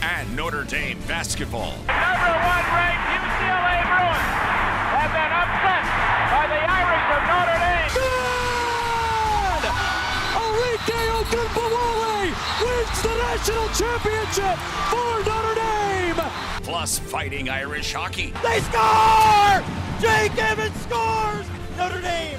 And Notre Dame basketball. Number one ranked UCLA Bruins have been upset by the Irish of Notre Dame. Good! Arike Ogunbowale wins the national championship for Notre Dame. Plus fighting Irish hockey. They score! Jake Evans scores! Notre Dame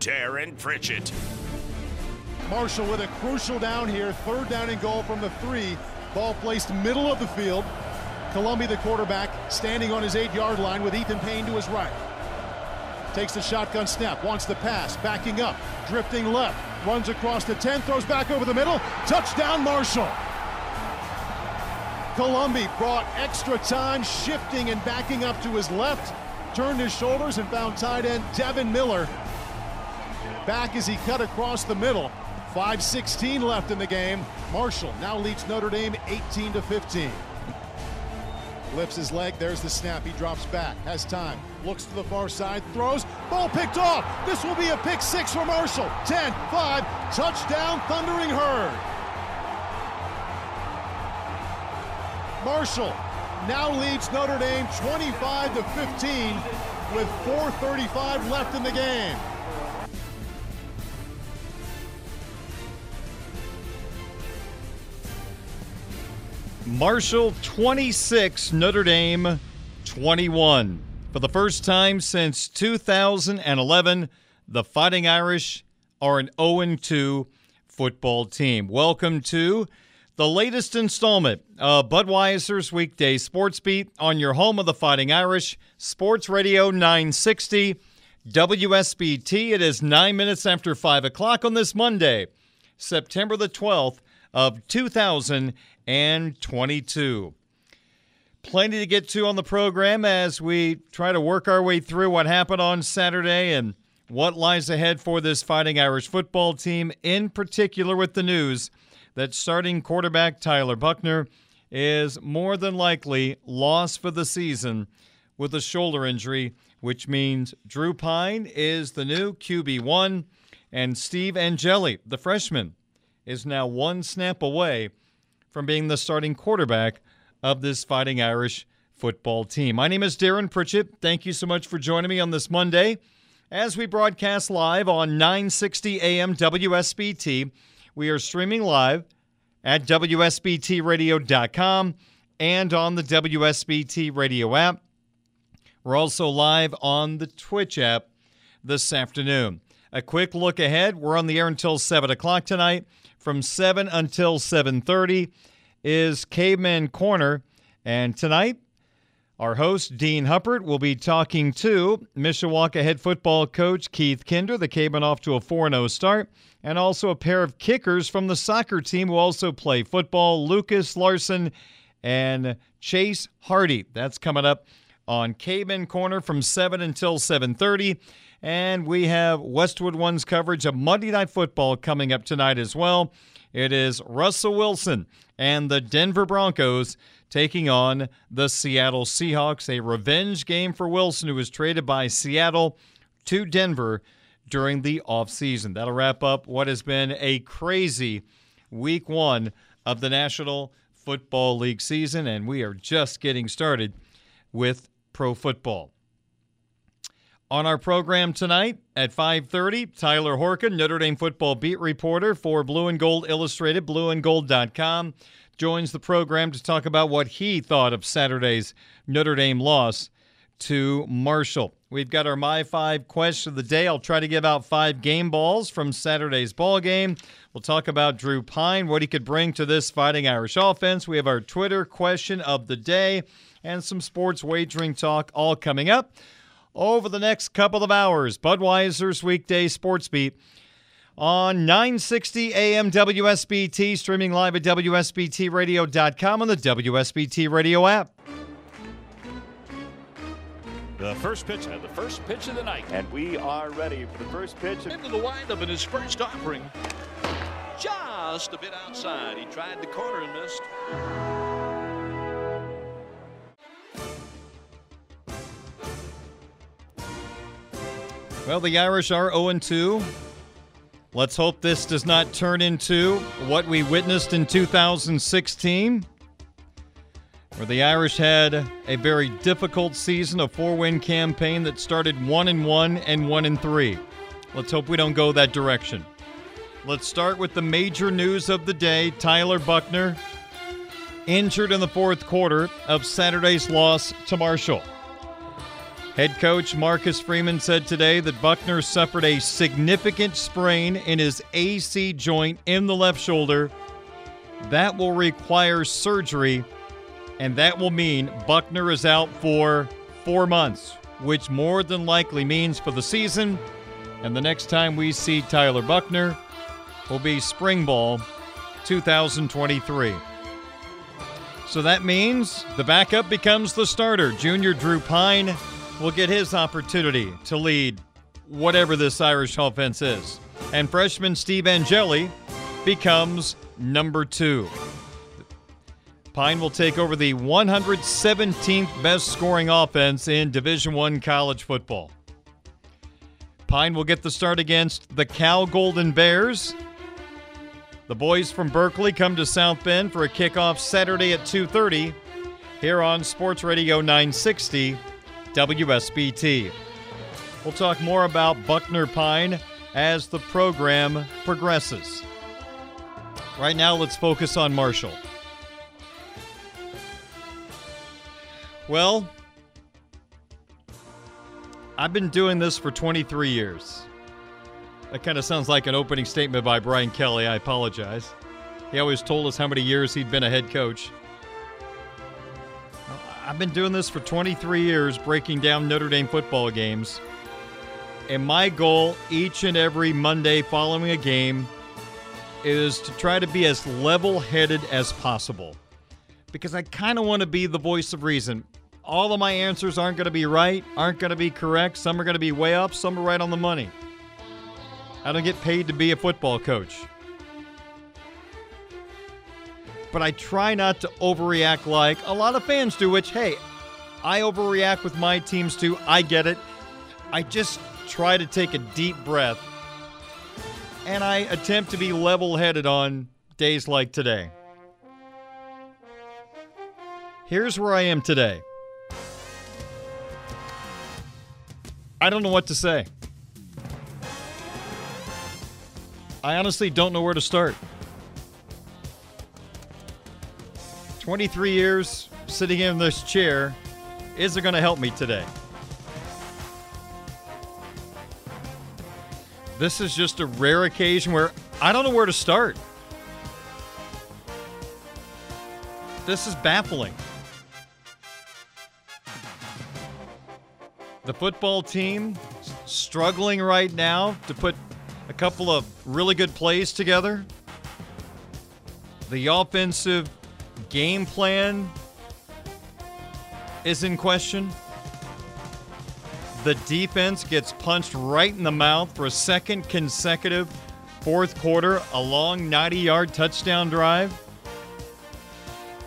Darren Pritchett. Marshall with a crucial down here, third down and goal from the three. Ball placed middle of the field. Columbia, the quarterback, standing on his 8-yard line with Ethan Payne to his right. Takes the shotgun snap, wants the pass, backing up, drifting left, runs across the 10, throws back over the middle. Touchdown, Marshall. Columbia brought extra time, shifting and backing up to his left, turned his shoulders and found tight end Devin Miller. Back as he cut across the middle. 5:16 left in the game. Marshall now leads Notre Dame 18-15. Lifts his leg, there's the snap, he drops back, has time, looks to the far side, throws, ball picked off. This will be a pick six for Marshall. 10-5, touchdown Thundering Herd. Marshall now leads Notre Dame 25-15 with 4:35 left in the game. Marshall 26, Notre Dame 21. For the first time since 2011, the Fighting Irish are an 0-2 football team. Welcome to the latest installment of Budweiser's Weekday Sports Beat on your home of the Fighting Irish, Sports Radio 960 WSBT. It is 9 minutes after 5 o'clock on this Monday, September the 12th of 2022. Plenty to get to on the program as we try to work our way through what happened on Saturday and what lies ahead for this Fighting Irish football team, in particular with the news that starting quarterback Tyler Buchner is more than likely lost for the season with a shoulder injury, which means Drew Pyne is the new QB1 and Steve Angeli, the freshman, is now one snap away from being the starting quarterback of this Fighting Irish football team. My name is Darren Pritchett. Thank you so much for joining me on this Monday as we broadcast live on 960 AM WSBT. We are streaming live at WSBTradio.com and on the WSBT radio app. We're also live on the Twitch app this afternoon. A quick look ahead. We're on the air until 7 o'clock tonight. From 7 until 7:30 is Caveman Corner. And tonight, our host, Dean Huppert, will be talking to Mishawaka head football coach Keith Kinder. The Cavemen off to a 4-0 start. And also a pair of kickers from the soccer team who also play football, Lucas Larson and Chase Hardy. That's coming up on Caveman Corner from 7 until 7:30. And we have Westwood One's coverage of Monday Night Football coming up tonight as well. It is Russell Wilson and the Denver Broncos taking on the Seattle Seahawks, a revenge game for Wilson, who was traded by Seattle to Denver during the offseason. That'll wrap up what has been a crazy week one of the National Football League season, and we are just getting started with pro football. On our program tonight at 5:30, Tyler Horkin, Notre Dame football beat reporter for Blue and Gold Illustrated, blueandgold.com, joins the program to talk about what he thought of Saturday's Notre Dame loss to Marshall. We've got our My 5 question of the day. I'll try to give out 5 game balls from Saturday's ball game. We'll talk about Drew Pyne, what he could bring to this Fighting Irish offense. We have our Twitter question of the day and some sports wagering talk all coming up over the next couple of hours. Budweiser's Weekday Sports Beat on 960 AM WSBT, streaming live at WSBTradio.com on the WSBT Radio app. The first pitch of the night. And we are ready for the first pitch. Into the windup in his first offering. Just a bit outside. He tried the corner and missed. Well, the Irish are 0-2. Let's hope this does not turn into what we witnessed in 2016, where the Irish had a very difficult season, a 4-win campaign that started 1-1 and 1-3. Let's hope we don't go that direction. Let's start with the major news of the day. Tyler Buchner injured in the fourth quarter of Saturday's loss to Marshall. Head coach Marcus Freeman said today that Buchner suffered a significant sprain in his AC joint in the left shoulder. That will require surgery, and that will mean Buchner is out for 4 months, which more than likely means for the season. And the next time we see Tyler Buchner will be spring ball 2023. So that means the backup becomes the starter. Junior Drew Pyne will get his opportunity to lead whatever this Irish offense is. And freshman Steve Angeli becomes number 2. Pyne will take over the 117th best scoring offense in Division I college football. Pyne will get the start against the Cal Golden Bears. The boys from Berkeley come to South Bend for a kickoff Saturday at 2:30 here on Sports Radio 960 WSBT. We'll talk more about Buchner Pyne as the program progresses. Right now, let's focus on Marshall. Well, I've been doing this for 23 years. That kind of sounds like an opening statement by Brian Kelly. I apologize. He always told us how many years he'd been a head coach. I've been doing this for 23 years, breaking down Notre Dame football games. And my goal each and every Monday following a game is to try to be as level-headed as possible, because I kind of want to be the voice of reason. All of my answers aren't going to be right, aren't going to be correct. Some are going to be way up, some are right on the money. I don't get paid to be a football coach. But I try not to overreact like a lot of fans do, which, hey, I overreact with my teams too. I get it. I just try to take a deep breath, and I attempt to be level-headed on days like today. Here's where I am today. I don't know what to say. I honestly don't know where to start. 23 years sitting in this chair isn't going to help me today. This is just a rare occasion where I don't know where to start. This is baffling. The football team struggling right now to put a couple of really good plays together. The offensive game plan is in question. The defense gets punched right in the mouth for a second consecutive fourth quarter, a long 90-yard touchdown drive.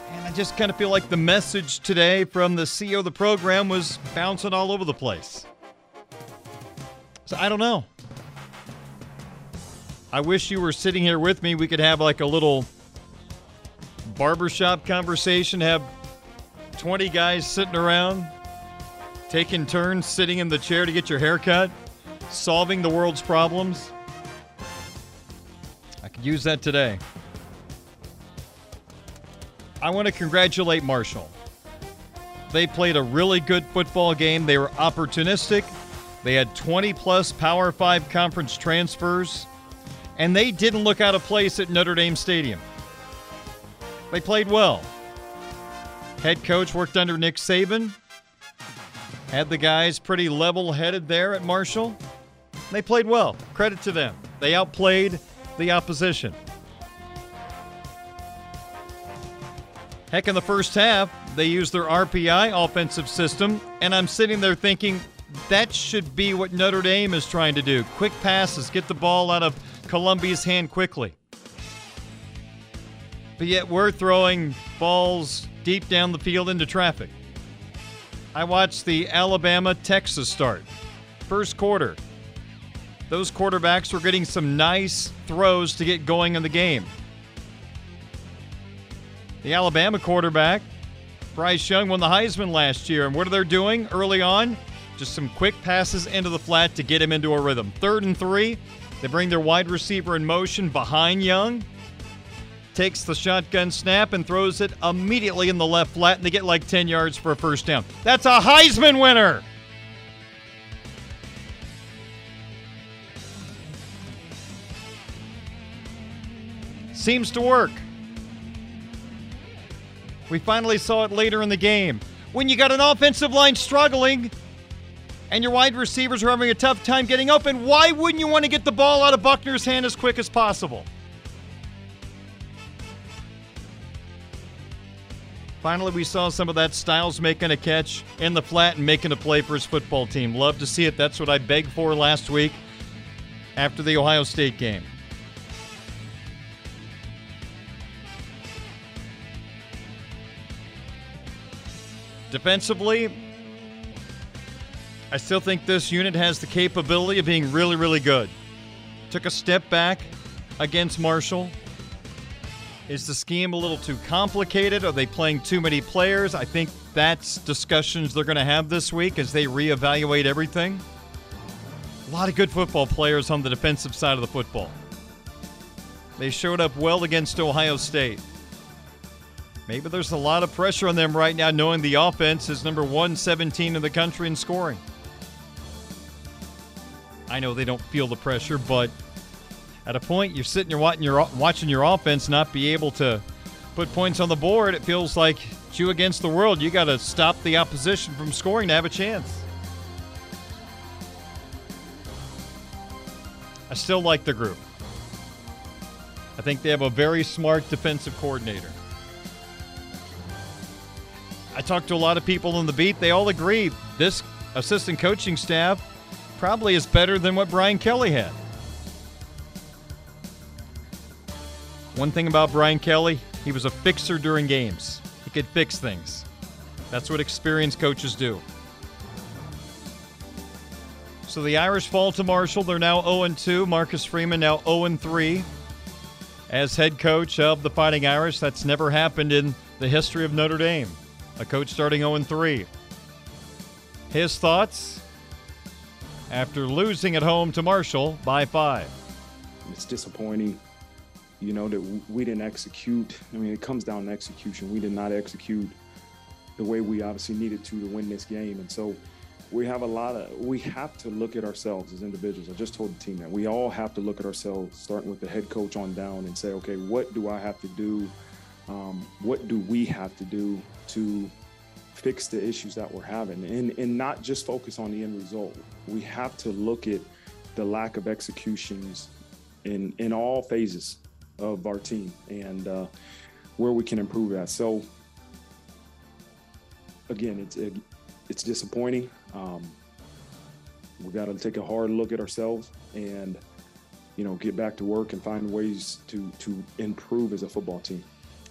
And I just kind of feel like the message today from the CEO of the program was bouncing all over the place. So I don't know. I wish you were sitting here with me. We could have like a little barbershop conversation, have 20 guys sitting around, taking turns sitting in the chair to get your haircut, solving the world's problems. I could use that today. I want to congratulate Marshall. They played a really good football game. They were opportunistic. They had 20-plus Power 5 conference transfers. And they didn't look out of place at Notre Dame Stadium. They played well. Head coach worked under Nick Saban. Had the guys pretty level-headed there at Marshall. They played well. Credit to them. They outplayed the opposition. Heck, in the first half, they used their RPI offensive system, and I'm sitting there thinking that should be what Notre Dame is trying to do. Quick passes, get the ball out of Columbia's hand quickly. But yet we're throwing balls deep down the field into traffic. I watched the Alabama-Texas start. First quarter. Those quarterbacks were getting some nice throws to get going in the game. The Alabama quarterback, Bryce Young, won the Heisman last year. And what are they doing early on? Just some quick passes into the flat to get him into a rhythm. 3rd and 3. They bring their wide receiver in motion behind Young. Takes the shotgun snap and throws it immediately in the left flat, and they get like 10 yards for a first down. That's a Heisman winner! Seems to work. We finally saw it later in the game. When you got an offensive line struggling, and your wide receivers are having a tough time getting open, why wouldn't you want to get the ball out of Buckner's hand as quick as possible? Finally, we saw some of that Styles making a catch in the flat and making a play for his football team. Love to see it. That's what I begged for last week after the Ohio State game. Defensively, I still think this unit has the capability of being really, really good. Took a step back against Marshall. Is the scheme a little too complicated? Are they playing too many players? I think that's discussions they're going to have this week as they reevaluate everything. A lot of good football players on the defensive side of the football. They showed up well against Ohio State. Maybe there's a lot of pressure on them right now, knowing the offense is number 117 in the country in scoring. I know they don't feel the pressure, but at a point, you're sitting there watching your offense not be able to put points on the board. It feels like it's you against the world. You got to stop the opposition from scoring to have a chance. I still like the group. I think they have a very smart defensive coordinator. I talked to a lot of people on the beat. They all agree this assistant coaching staff probably is better than what Brian Kelly had. One thing about Brian Kelly, he was a fixer during games. He could fix things. That's what experienced coaches do. So the Irish fall to Marshall. They're now 0-2. Marcus Freeman now 0-3 as head coach of the Fighting Irish. That's never happened in the history of Notre Dame. A coach starting 0-3. His thoughts after losing at home to Marshall by 5. It's disappointing, you know, that we didn't execute. I mean, it comes down to execution. We did not execute the way we obviously needed to win this game. And so we have to look at ourselves as individuals. I just told the team that we all have to look at ourselves, starting with the head coach on down, and say, okay, what do I have to do? What do we have to do to fix the issues that we're having, and not just focus on the end result? We have to look at the lack of executions in all phases of our team and where we can improve that. So again, it's disappointing. we got to take a hard look at ourselves and, you know, get back to work and find ways to improve as a football team.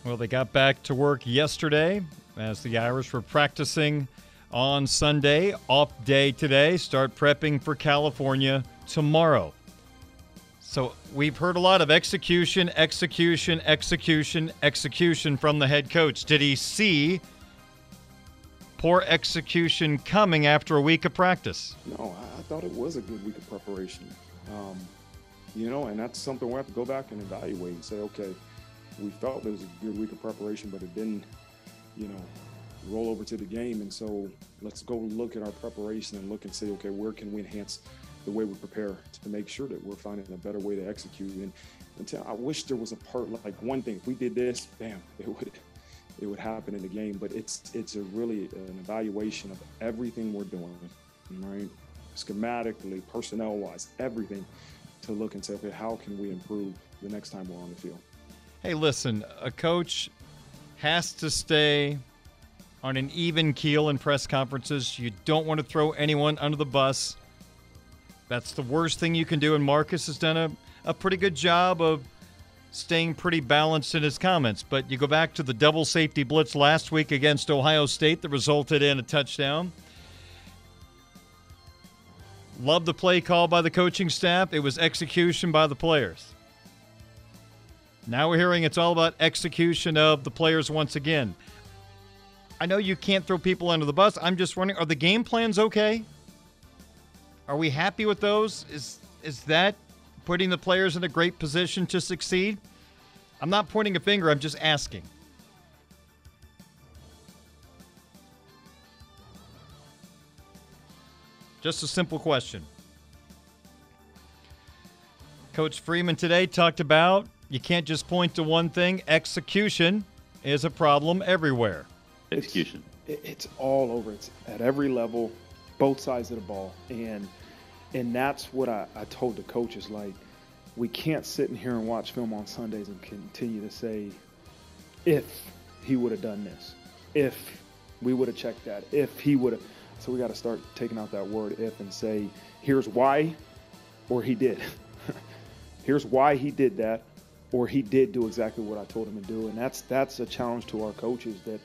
Well, they got back to work yesterday as the Irish were practicing on Sunday. Off day today. Start prepping for California tomorrow. So we've heard a lot of execution from the head coach. Did he see poor execution coming after a week of practice? No, I thought it was a good week of preparation. You know, and that's something we have to go back and evaluate and say, okay, we felt there was a good week of preparation, but it didn't, you know, roll over to the game. And so let's go look at our preparation and look and say, okay, where can we enhance the way we prepare to make sure that we're finding a better way to execute? And until I wish there was a part, like one thing, if we did this, bam, it would happen in the game. But it's a really an evaluation of everything we're doing, right? Schematically, personnel-wise, everything, to look and say, okay, how can we improve the next time we're on the field? Hey, listen, a coach has to stay on an even keel in press conferences. You don't want to throw anyone under the bus. That's the worst thing you can do, and Marcus has done a pretty good job of staying pretty balanced in his comments. But you go back to the double safety blitz last week against Ohio State that resulted in a touchdown. Love the play call by the coaching staff. It was execution by the players. Now we're hearing it's all about execution of the players once again. I know you can't throw people under the bus. I'm just wondering, are the game plans okay? Are we happy with those? Is that putting the players in a great position to succeed? I'm not pointing a finger. I'm just asking. Just a simple question. Coach Freeman today talked about you can't just point to one thing. Execution is a problem everywhere. Execution. It's all over. It's at every level, both sides of the ball. And that's what I told the coaches. Like, we can't sit in here and watch film on Sundays and continue to say, if he would have done this, if we would have checked that, if he would have. So we got to start taking out that word if and say, here's why, or he did. Here's why he did that, or he did do exactly what I told him to do. And that's a challenge to our coaches, that,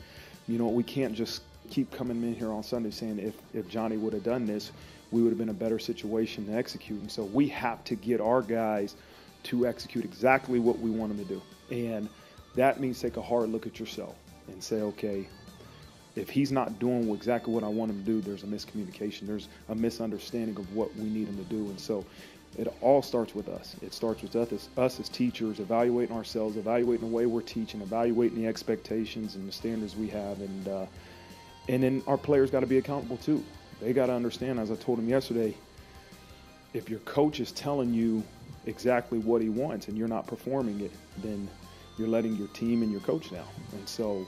you know, we can't just keep coming in here on Sunday saying, if Johnny would have done this, we would have been in a better situation to execute. And so we have to get our guys to execute exactly what we want them to do. And that means take a hard look at yourself and say, okay, if he's not doing exactly what I want him to do, there's a miscommunication. There's a misunderstanding of what we need him to do. And so it all starts with us. It starts with us as teachers, evaluating ourselves, evaluating the way we're teaching, evaluating the expectations and the standards we have. And then our players got to be accountable too. They got to understand, as I told him yesterday, if your coach is telling you exactly what he wants and you're not performing it, then you're letting your team and your coach down. And so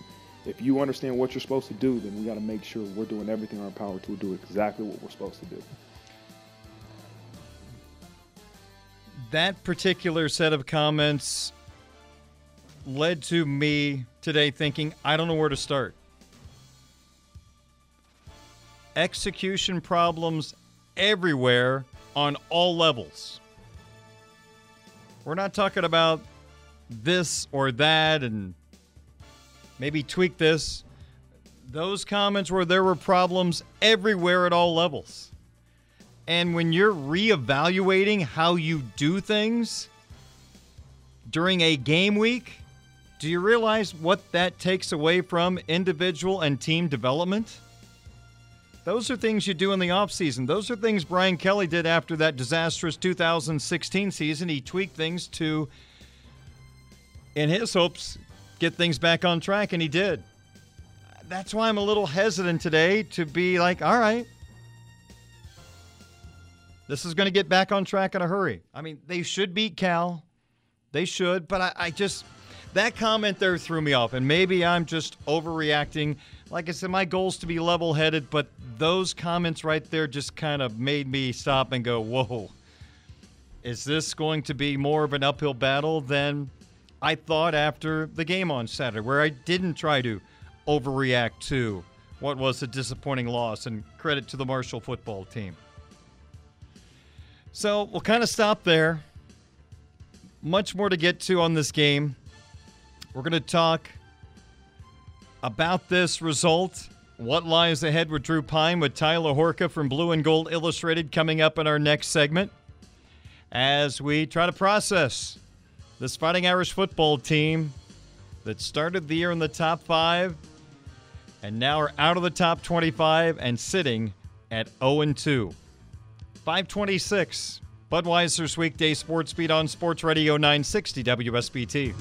if you understand what you're supposed to do, then we got to make sure we're doing everything in our power to do exactly what we're supposed to do. That particular set of comments led to me today thinking, I don't know where to start. Execution problems everywhere on all levels. We're not talking about this or that and maybe tweak this. Those comments where there were problems everywhere at all levels. And when you're reevaluating how you do things during a game week, do you realize what that takes away from individual and team development? Those are things you do in the offseason. Those are things Brian Kelly did after that disastrous 2016 season. He tweaked things to, in his hopes, get things back on track, and he did. That's why I'm a little hesitant today to be like, all right, this is going to get back on track in a hurry. I mean, they should beat Cal. They should, but I just... that comment there threw me off, and maybe I'm just overreacting. Like I said, my goal is to be level-headed, but those comments right there just kind of made me stop and go, whoa, is this going to be more of an uphill battle than I thought after the game on Saturday, where I didn't try to overreact to what was a disappointing loss? And credit to the Marshall football team. So we'll kind of stop there. Much more to get to on this game. We're going to talk about this result, what lies ahead with Drew Pyne, with Tyler Horka from Blue and Gold Illustrated coming up in our next segment as we try to process this Fighting Irish football team that started the year in the top 5 and now are out of the top 25 and sitting at 0-2. 5:26, Budweiser's Weekday Sports Beat on Sports Radio 960 WSBT.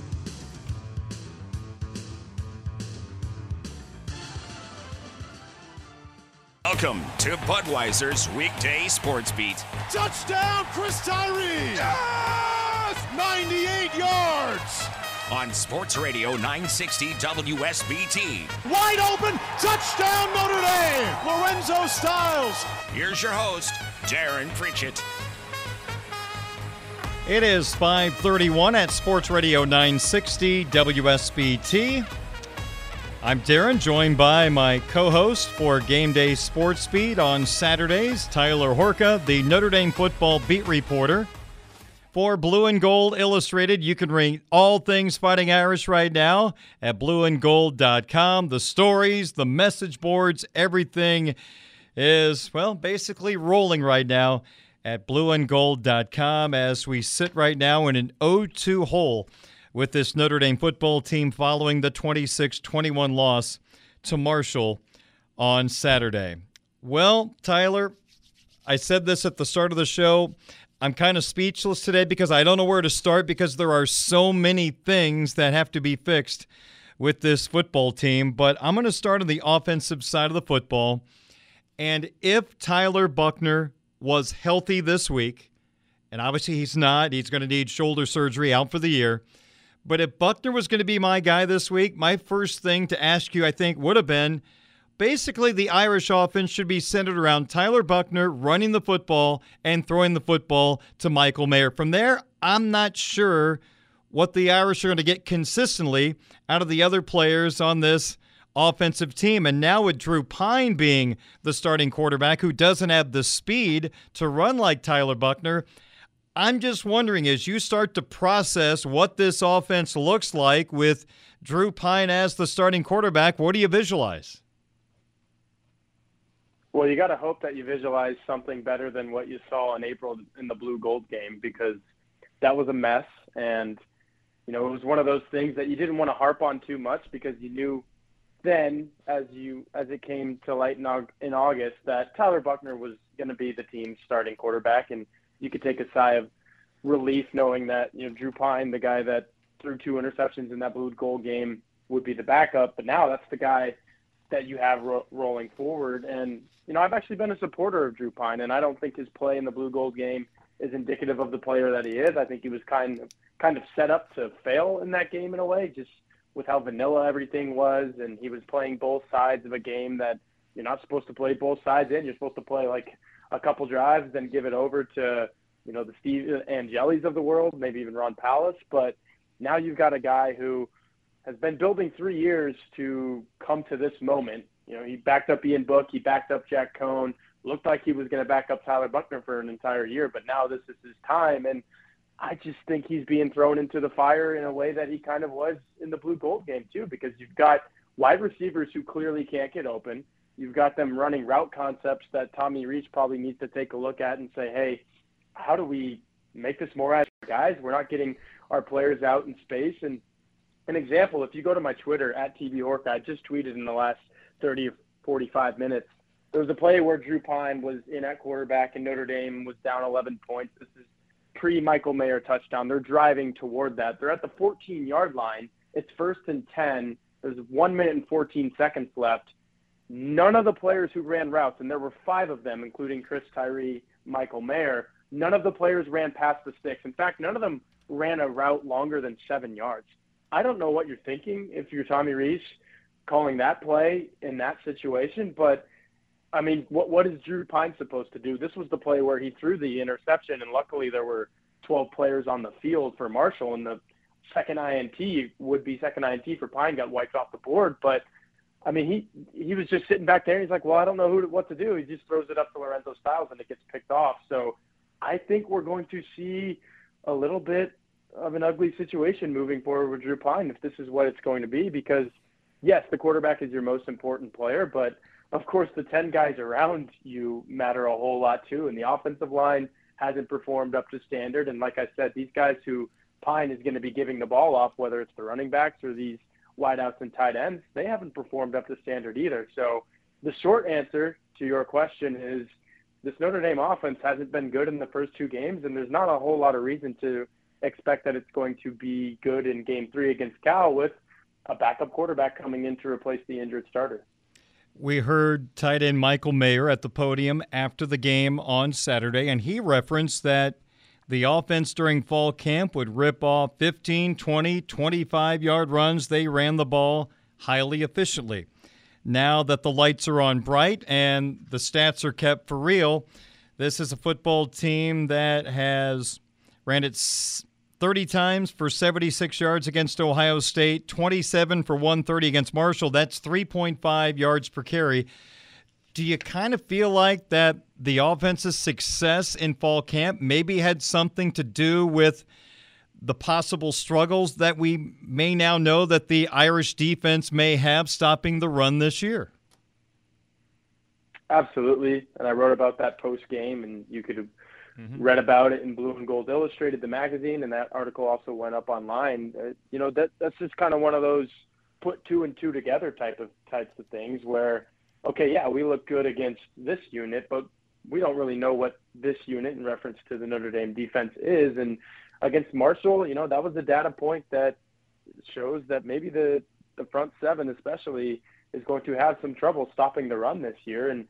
Welcome to Budweiser's Weekday Sports Beat. Touchdown, Chris Tyree! Yes! 98 yards! On Sports Radio 960 WSBT. Wide open, touchdown Notre Dame! Lorenzo Styles! Here's your host, Darren Pritchett. It is 5:31 at Sports Radio 960 WSBT. I'm Darren, joined by my co-host for Game Day Sports Beat on Saturdays, Tyler Horka, the Notre Dame football beat reporter. For Blue and Gold Illustrated, you can read all things Fighting Irish right now at blueandgold.com. The stories, the message boards, everything is, well, basically rolling right now at blueandgold.com as we sit right now in an 0-2 hole with this Notre Dame football team following the 26-21 loss to Marshall on Saturday. Well, Tyler, I said this at the start of the show. I'm kind of speechless today because I don't know where to start because there are so many things that have to be fixed with this football team. But I'm going to start on the offensive side of the football. And if Tyler Buchner was healthy this week, and obviously he's not, he's going to need shoulder surgery, out for the year. But if Buchner was going to be my guy this week, my first thing to ask you, I think, would have been, basically the Irish offense should be centered around Tyler Buchner running the football and throwing the football to Michael Mayer. From there, I'm not sure what the Irish are going to get consistently out of the other players on this offensive team. And now with Drew Pyne being the starting quarterback, who doesn't have the speed to run like Tyler Buchner, I'm just wondering, as you start to process what this offense looks like with Drew Pyne as the starting quarterback, what do you visualize? Well, you got to hope that you visualize something better than what you saw in April in the Blue Gold game, because that was a mess. And, you know, it was one of those things that you didn't want to harp on too much because you knew then, as it came to light in August, that Tyler Buchner was going to be the team's starting quarterback. And you could take a sigh of relief knowing that, you know, Drew Pyne, the guy that threw 2 interceptions in that Blue Gold game, would be the backup. But now that's the guy that you have rolling forward. And, you know, I've actually been a supporter of Drew Pyne, and I don't think his play in the Blue Gold game is indicative of the player that he is. I think he was kind of set up to fail in that game in a way, just with how vanilla everything was. And he was playing both sides of a game that you're not supposed to play both sides in. You're supposed to play like a couple drives, then give it over to, you know, the Steve Angelis of the world, maybe even Ron Pallas. But now you've got a guy who has been building 3 years to come to this moment. You know, he backed up Ian Book, he backed up Jack Cohn, looked like he was going to back up Tyler Buchner for an entire year, but now this is his time. And I just think he's being thrown into the fire in a way that he kind of was in the Blue Gold game too, because you've got wide receivers who clearly can't get open. You've got them running route concepts that Tommy Rees probably needs to take a look at and say, hey, how do we make this more out of our guys? We're not getting our players out in space. And an example, if you go to my Twitter, at TB Horka, I just tweeted in the last 30 or 45 minutes, there was a play where Drew Pyne was in at quarterback and Notre Dame was down 11 points. This is pre-Michael Mayer touchdown. They're driving toward that. They're at the 14-yard line. It's 1st and 10. There's 1 minute and 14 seconds left. None of the players who ran routes, and there were 5 of them, including Chris Tyree, Michael Mayer, none of the players ran past the 6. In fact, none of them ran a route longer than 7 yards. I don't know what you're thinking if you're Tommy Rees calling that play in that situation, but, I mean, what is Drew Pyne supposed to do? This was the play where he threw the interception, and luckily there were 12 players on the field for Marshall, and the second INT would be second INT for Pyne got wiped off the board, but I mean, he was just sitting back there, and he's like, well, I don't know what to do. He just throws it up to Lorenzo Styles, and it gets picked off. So I think we're going to see a little bit of an ugly situation moving forward with Drew Pyne if this is what it's going to be, because yes, the quarterback is your most important player, but of course the 10 guys around you matter a whole lot too, and the offensive line hasn't performed up to standard. And like I said, these guys who Pyne is going to be giving the ball off, whether it's the running backs or these wideouts and tight ends, they haven't performed up to standard either. So the short answer to your question is this Notre Dame offense hasn't been good in the first two games, and there's not a whole lot of reason to expect that it's going to be good in game 3 against Cal with a backup quarterback coming in to replace the injured starter. We heard tight end Michael Mayer at the podium after the game on Saturday, and he referenced that the offense during fall camp would rip off 15, 20, 25-yard runs. They ran the ball highly efficiently. Now that the lights are on bright and the stats are kept for real, this is a football team that has ran it 30 times for 76 yards against Ohio State, 27 for 130 against Marshall. That's 3.5 yards per carry. Do you kind of feel like that the offense's success in fall camp maybe had something to do with the possible struggles that we may now know that the Irish defense may have stopping the run this year? Absolutely, and I wrote about that post-game, and you could have read about it in Blue and Gold Illustrated, the magazine, and that article also went up online. You know, that's just kind of one of those put two and two together types of things where, okay, yeah, we look good against this unit, but we don't really know what this unit in reference to the Notre Dame defense is. And against Marshall, you know, that was the data point that shows that maybe the front seven especially is going to have some trouble stopping the run this year. And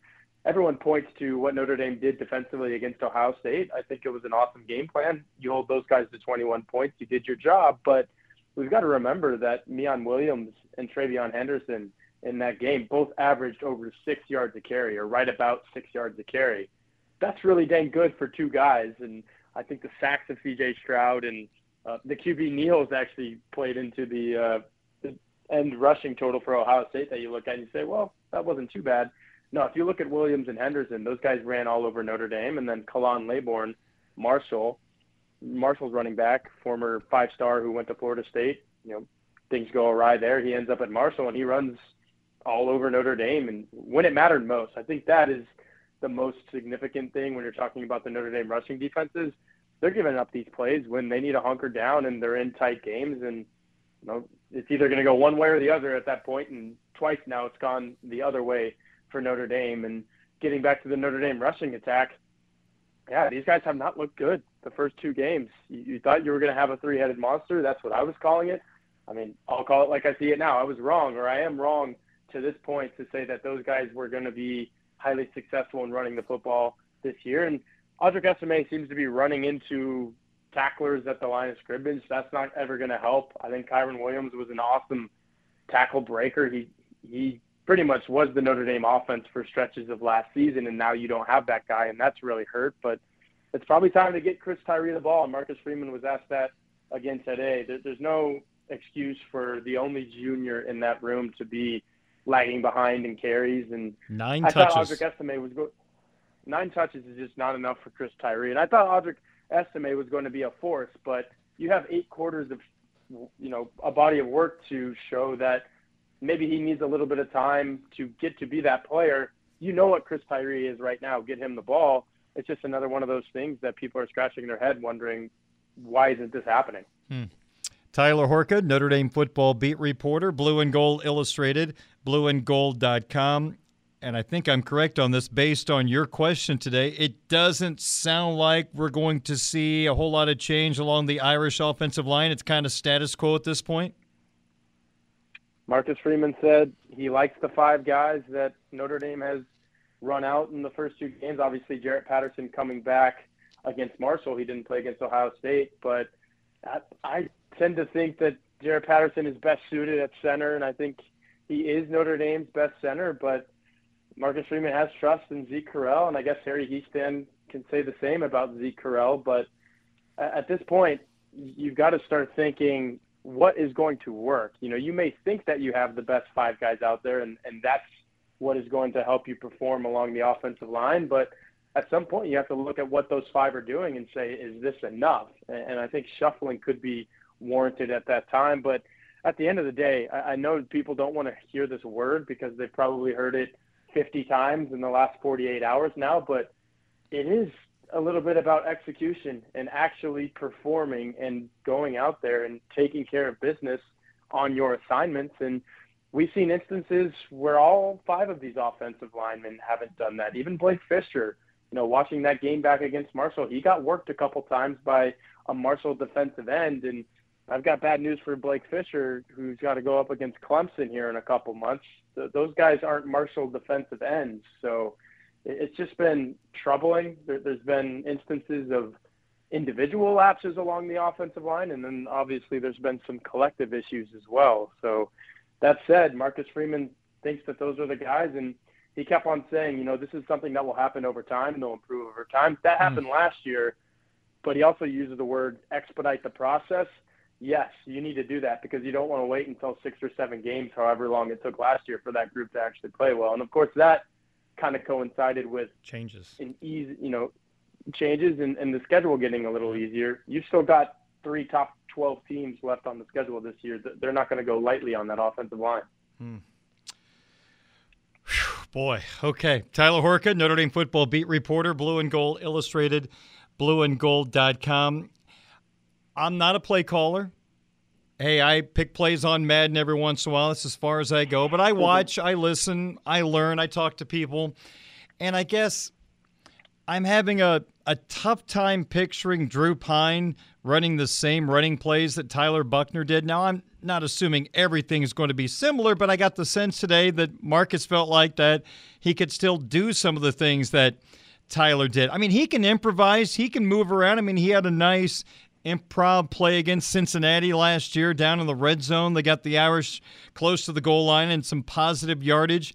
everyone points to what Notre Dame did defensively against Ohio State. I think it was an awesome game plan. You hold those guys to 21 points. You did your job. But we've got to remember that Meon Williams and Travion Henderson in that game both averaged over 6 yards a carry, or right about 6 yards a carry. That's really dang good for two guys. And I think the sacks of C.J. Stroud and the QB Neals actually played into the end rushing total for Ohio State that you look at and you say, well, that wasn't too bad. No, if you look at Williams and Henderson, those guys ran all over Notre Dame. And then Khalan Laybourn, Marshall's running back, former five-star who went to Florida State. You know, things go awry there. He ends up at Marshall, and he runs all over Notre Dame. And when it mattered most, I think that is the most significant thing when you're talking about the Notre Dame rushing defenses. They're giving up these plays when they need to hunker down and they're in tight games. And, you know, it's either going to go one way or the other at that point. And twice now it's gone the other way for Notre Dame. And getting back to the Notre Dame rushing attack, yeah, these guys have not looked good the first two games. You thought you were going to have a three-headed monster. That's what I was calling it. I mean, I'll call it like I see it now. I am wrong to this point to say that those guys were going to be highly successful in running the football this year. And Audric Esame seems to be running into tacklers at the line of scrimmage. That's not ever going to help. I think Kyron Williams was an awesome tackle breaker. He pretty much was the Notre Dame offense for stretches of last season, and now you don't have that guy, and that's really hurt. But it's probably time to get Chris Tyree the ball, and Marcus Freeman was asked that again today. There's no excuse for the only junior in that room to be lagging behind in carries. And nine touches. I thought Audric Estime was nine touches is just not enough for Chris Tyree. And I thought Audric Estime was going to be a force, but you have 8 quarters of, you know, a body of work to show that maybe he needs a little bit of time to get to be that player. You know what Chris Tyree is right now. Get him the ball. It's just another one of those things that people are scratching their head wondering, why isn't this happening? Tyler Horka, Notre Dame football beat reporter, Blue and Gold Illustrated, blueandgold.com. And I think I'm correct on this based on your question today. It doesn't sound like we're going to see a whole lot of change along the Irish offensive line. It's kind of status quo at this point. Marcus Freeman said he likes the 5 guys that Notre Dame has run out in the first two games. Obviously, Jarrett Patterson coming back against Marshall. He didn't play against Ohio State, but I tend to think that Jarrett Patterson is best suited at center, and I think he is Notre Dame's best center, but Marcus Freeman has trust in Zeke Correll, and I guess Harry Heastan can say the same about Zeke Correll, but at this point, you've got to start thinking what is going to work. You know, you may think that you have the best 5 guys out there, and that's what is going to help you perform along the offensive line, but at some point you have to look at what those five are doing and say, is this enough? And I think shuffling could be warranted at that time. But at the end of the day, I know people don't want to hear this word because they've probably heard it 50 times in the last 48 hours now, but it is a little bit about execution and actually performing and going out there and taking care of business on your assignments. And we've seen instances where all five of these offensive linemen haven't done that. Even Blake Fisher, you know, watching that game back against Marshall, he got worked a couple times by a Marshall defensive end. And I've got bad news for Blake Fisher, who's got to go up against Clemson here in a couple months. Those guys aren't Marshall defensive ends. So it's just been troubling. There's been instances of individual lapses along the offensive line, and then obviously there's been some collective issues as well. So that said, Marcus Freeman thinks that those are the guys, and he kept on saying, you know, this is something that will happen over time, they'll improve over time. That happened last year, but he also uses the word expedite the process. Yes, you need to do that because you don't want to wait until 6 or 7 games, however long it took last year, for that group to actually play well. And of course that kind of coincided with changes in ease, you know, changes and the schedule getting a little easier. You've still got 3 top 12 teams left on the schedule this year. They're not going to go lightly on that offensive line. Boy. Okay. Tyler Horka, Notre Dame football beat reporter, Blue and Gold Illustrated, blueandgold.com. I'm not a play caller. Hey, I pick plays on Madden every once in a while. That's as far as I go. But I watch, I listen, I learn, I talk to people. And I guess I'm having a tough time picturing Drew Pyne running the same running plays that Tyler Buchner did. Now, I'm not assuming everything is going to be similar, but I got the sense today that Marcus felt like that he could still do some of the things that Tyler did. I mean, he can improvise. He can move around. I mean, he had a nice improv play against Cincinnati last year down in the red zone. They got the Irish close to the goal line and some positive yardage.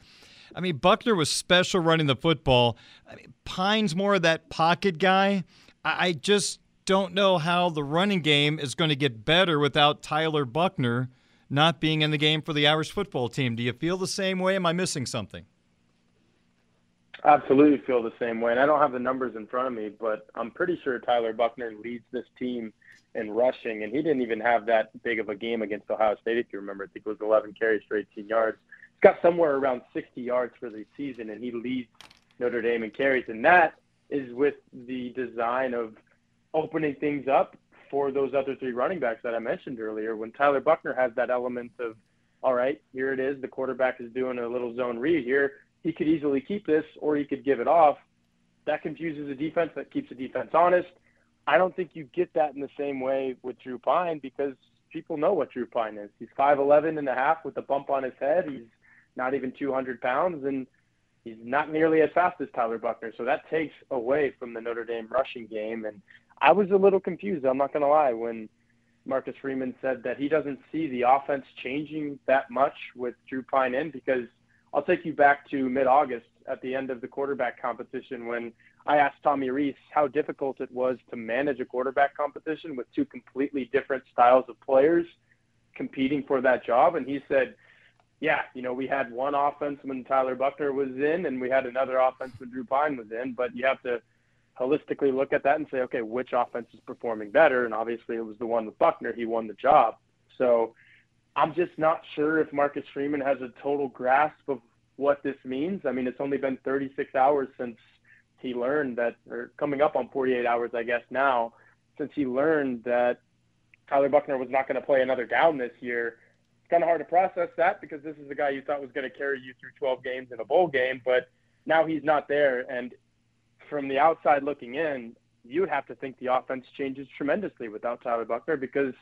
I mean, Buchner was special running the football. I mean, Pyne's more of that pocket guy. I just don't know how the running game is going to get better without Tyler Buchner not being in the game for the Irish football team. Do you feel the same way? Am I missing something? Absolutely feel the same way, and I don't have the numbers in front of me, but I'm pretty sure Tyler Buchner leads this team in rushing, and he didn't even have that big of a game against Ohio State, if you remember. I think it was 11 carries for 18 yards. He's got somewhere around 60 yards for the season, and he leads Notre Dame in carries, and that is with the design of opening things up for those other 3 running backs that I mentioned earlier. When Tyler Buchner has that element of, all right, here it is, the quarterback is doing a little zone read here, he could easily keep this or he could give it off. That confuses the defense. That keeps the defense honest. I don't think you get that in the same way with Drew Pyne because people know what Drew Pyne is. He's 5'11 and a half with a bump on his head. He's not even 200 pounds, and he's not nearly as fast as Tyler Buchner. So that takes away from the Notre Dame rushing game. And I was a little confused, I'm not going to lie, when Marcus Freeman said that he doesn't see the offense changing that much with Drew Pyne in, because I'll take you back to mid-August at the end of the quarterback competition when I asked Tommy Rees how difficult it was to manage a quarterback competition with 2 completely different styles of players competing for that job. And he said, yeah, you know, we had one offense when Tyler Buchner was in and we had another offense when Drew Pyne was in, but you have to holistically look at that and say, okay, which offense is performing better? And obviously it was the one with Buchner. He won the job. So I'm just not sure if Marcus Freeman has a total grasp of what this means. I mean, it's only been 36 hours since he learned that, or coming up on 48 hours, I guess now, since he learned that Tyler Buchner was not going to play another down this year. It's kind of hard to process that because this is the guy you thought was going to carry you through 12 games in a bowl game, but now he's not there. And from the outside looking in, you would have to think the offense changes tremendously without Tyler Buchner, because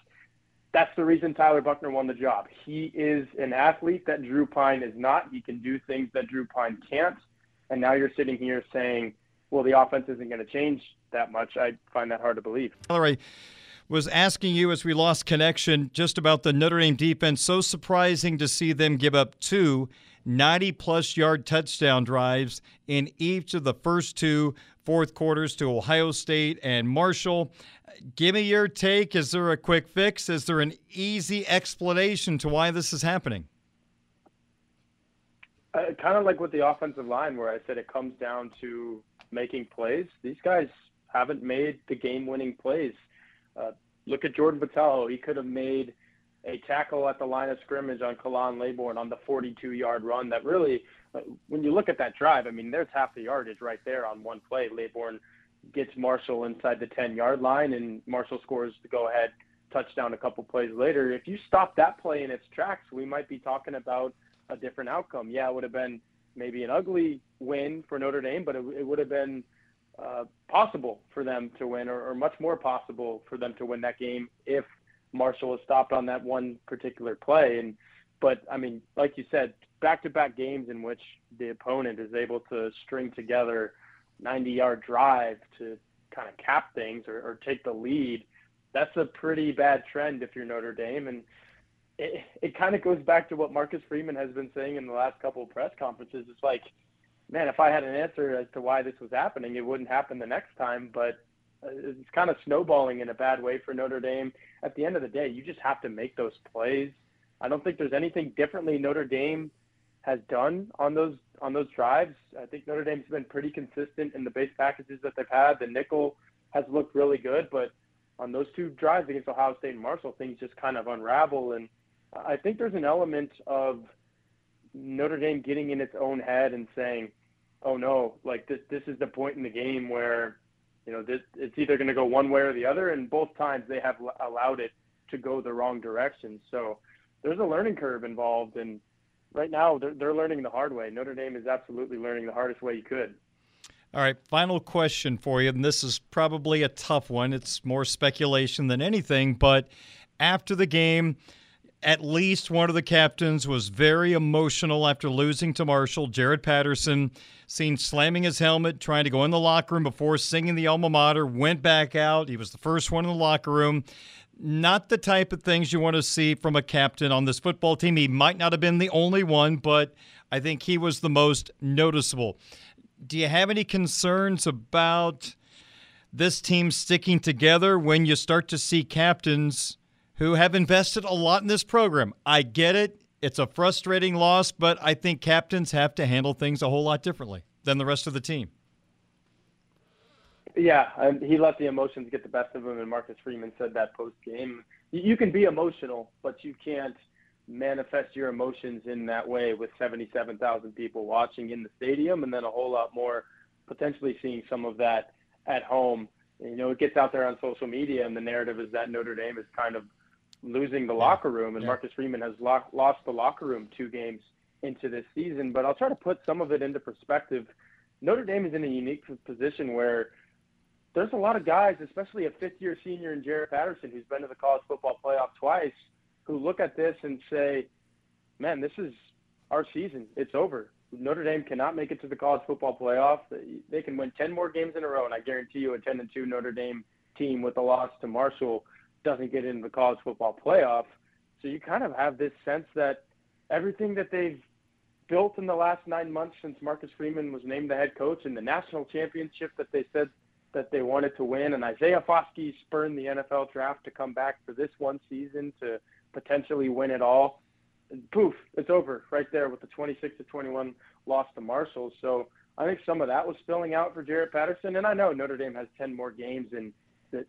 that's the reason Tyler Buchner won the job. He is an athlete that Drew Pyne is not. He can do things that Drew Pyne can't. And now you're sitting here saying, well, the offense isn't going to change that much. I find that hard to believe. Tyler, I was asking you as we lost connection just about the Notre Dame defense. So surprising to see them give up 2 90-plus yard touchdown drives in each of the first 2 fourth quarters to Ohio State and Marshall. Give me your take. Is there a quick fix? Is there an easy explanation to why this is happening? Kind of like with the offensive line where I said it comes down to making plays. These guys haven't made the game-winning plays. Look at Jordan Batalo. He could have made a tackle at the line of scrimmage on Khalan Laybourn on the 42-yard run that really, when you look at that drive, I mean, there's half the yardage right there on one play. Laybourn gets Marshall inside the 10-yard line, and Marshall scores the go-ahead touchdown a couple plays later. If you stop that play in its tracks, we might be talking about a different outcome. Yeah, it would have been maybe an ugly win for Notre Dame, but it would have been possible for them to win, or much more possible for them to win that game if Marshall was stopped on that one particular play. But I mean, like you said, back-to-back games in which the opponent is able to string together 90-yard drive to kind of cap things or take the lead. That's a pretty bad trend if you're Notre Dame. And it kind of goes back to what Marcus Freeman has been saying in the last couple of press conferences. It's like, man, if I had an answer as to why this was happening, it wouldn't happen the next time. But it's kind of snowballing in a bad way for Notre Dame. At the end of the day, you just have to make those plays. I don't think there's anything differently Notre Dame has done on those drives. I think Notre Dame's been pretty consistent in the base packages that they've had. The nickel has looked really good, but on those two drives against Ohio State and Marshall, things just kind of unravel. And I think there's an element of Notre Dame getting in its own head and saying, oh no, like this is the point in the game where, you know, it's either going to go one way or the other. And both times they have allowed it to go the wrong direction. So there's a learning curve involved. And right now they're learning the hard way. Notre Dame is absolutely learning the hardest way you could. All right, final question for you, and this is probably a tough one. It's more speculation than anything, but after the game, at least one of the captains was very emotional after losing to Marshall. Jarrett Patterson, seen slamming his helmet, trying to go in the locker room before singing the alma mater, went back out. He was the first one in the locker room. Not the type of things you want to see from a captain on this football team. He might not have been the only one, but I think he was the most noticeable. Do you have any concerns about this team sticking together when you start to see captains who have invested a lot in this program? I get it. It's a frustrating loss, but I think captains have to handle things a whole lot differently than the rest of the team. Yeah, he let the emotions get the best of him, and Marcus Freeman said that post-game. You can be emotional, but you can't manifest your emotions in that way with 77,000 people watching in the stadium, and then a whole lot more potentially seeing some of that at home. You know, it gets out there on social media, and the narrative is that Notre Dame is kind of losing the locker room, and Marcus Freeman has lost the locker room 2 games into this season. But I'll try to put some of it into perspective. Notre Dame is in a unique position where there's a lot of guys, especially a fifth-year senior in Jarrett Patterson, who's been to the college football playoff twice, who look at this and say, man, this is our season. It's over. Notre Dame cannot make it to the college football playoff. They can win 10 more games in a row, and I guarantee you a 10-2 Notre Dame team with a loss to Marshall doesn't get into the college football playoff. So you kind of have this sense that everything that they've built in the last 9 months since Marcus Freeman was named the head coach and the national championship that they said that they wanted to win, and Isaiah Foskey spurned the NFL draft to come back for this one season to potentially win it all, and poof, it's over right there with the 26-21 loss to Marshall. So I think some of that was spilling out for Jarrett Patterson. And I know Notre Dame has 10 more games, and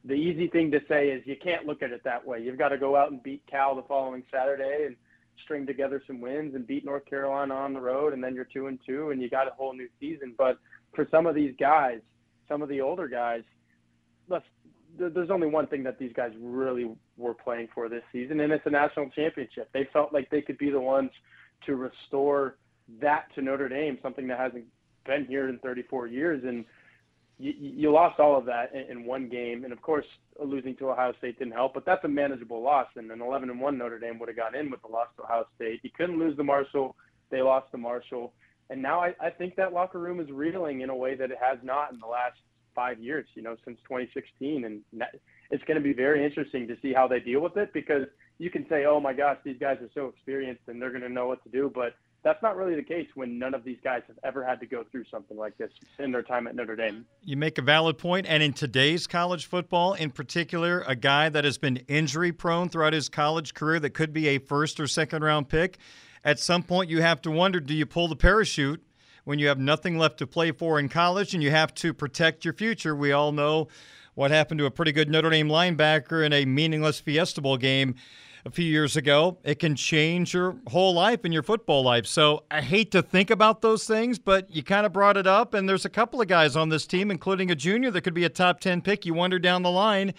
the easy thing to say is you can't look at it that way. You've got to go out and beat Cal the following Saturday and string together some wins and beat North Carolina on the road, and then you're 2-2 and you got a whole new season. But for some of these guys, some of the older guys, there's only one thing that these guys really were playing for this season, and it's a national championship. They felt like they could be the ones to restore that to Notre Dame, something that hasn't been here in 34 years. And you lost all of that in one game. And of course, losing to Ohio State didn't help, but that's a manageable loss. And an 11-1 Notre Dame would have gone in with the loss to Ohio State. You couldn't lose to Marshall. They lost to Marshall. And now I think that locker room is reeling in a way that it has not in the last 5 years, you know, since 2016. And it's going to be very interesting to see how they deal with it, because you can say, oh my gosh, these guys are so experienced and they're going to know what to do. But that's not really the case when none of these guys have ever had to go through something like this in their time at Notre Dame. You make a valid point. And in today's college football, in particular, a guy that has been injury prone throughout his college career that could be a first or second round pick, At some point, you have to wonder, do you pull the parachute when you have nothing left to play for in college and you have to protect your future? We all know what happened to a pretty good Notre Dame linebacker in a meaningless Fiesta Bowl game a few years ago. It can change your whole life and your football life. So I hate to think about those things, but you kind of brought it up, and there's a couple of guys on this team, including a junior, that could be a top 10 pick. You wonder down the line,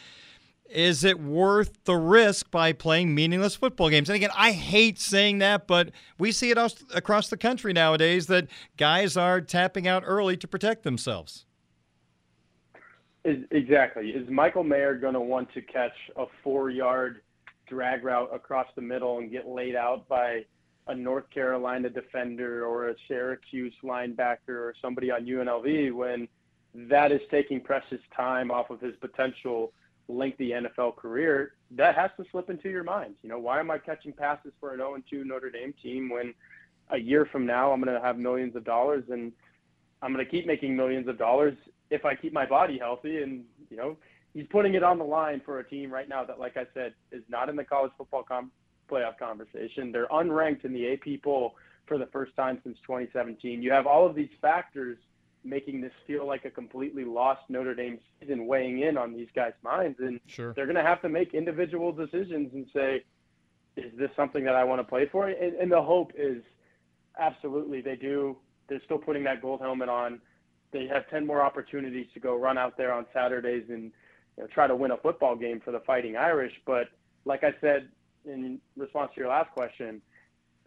is it worth the risk by playing meaningless football games? And again, I hate saying that, but we see it across the country nowadays that guys are tapping out early to protect themselves. Exactly. Is Michael Mayer going to want to catch a 4-yard drag route across the middle and get laid out by a North Carolina defender or a Syracuse linebacker or somebody on UNLV when that is taking precious time off of his potential lengthy NFL career? That has to slip into your mind. You know, why am I catching passes for an 0-2 Notre Dame team when a year from now I'm going to have millions of dollars and I'm going to keep making millions of dollars if I keep my body healthy? And, you know, he's putting it on the line for a team right now that, like I said, is not in the college football playoff conversation. They're unranked in the AP poll for the first time since 2017. You have all of these factors making this feel like a completely lost Notre Dame season weighing in on these guys' minds. And sure, they're going to have to make individual decisions and say, is this something that I want to play for? And the hope is absolutely they do. They're still putting that gold helmet on. They have 10 more opportunities to go run out there on Saturdays and, you know, try to win a football game for the Fighting Irish. But like I said in response to your last question,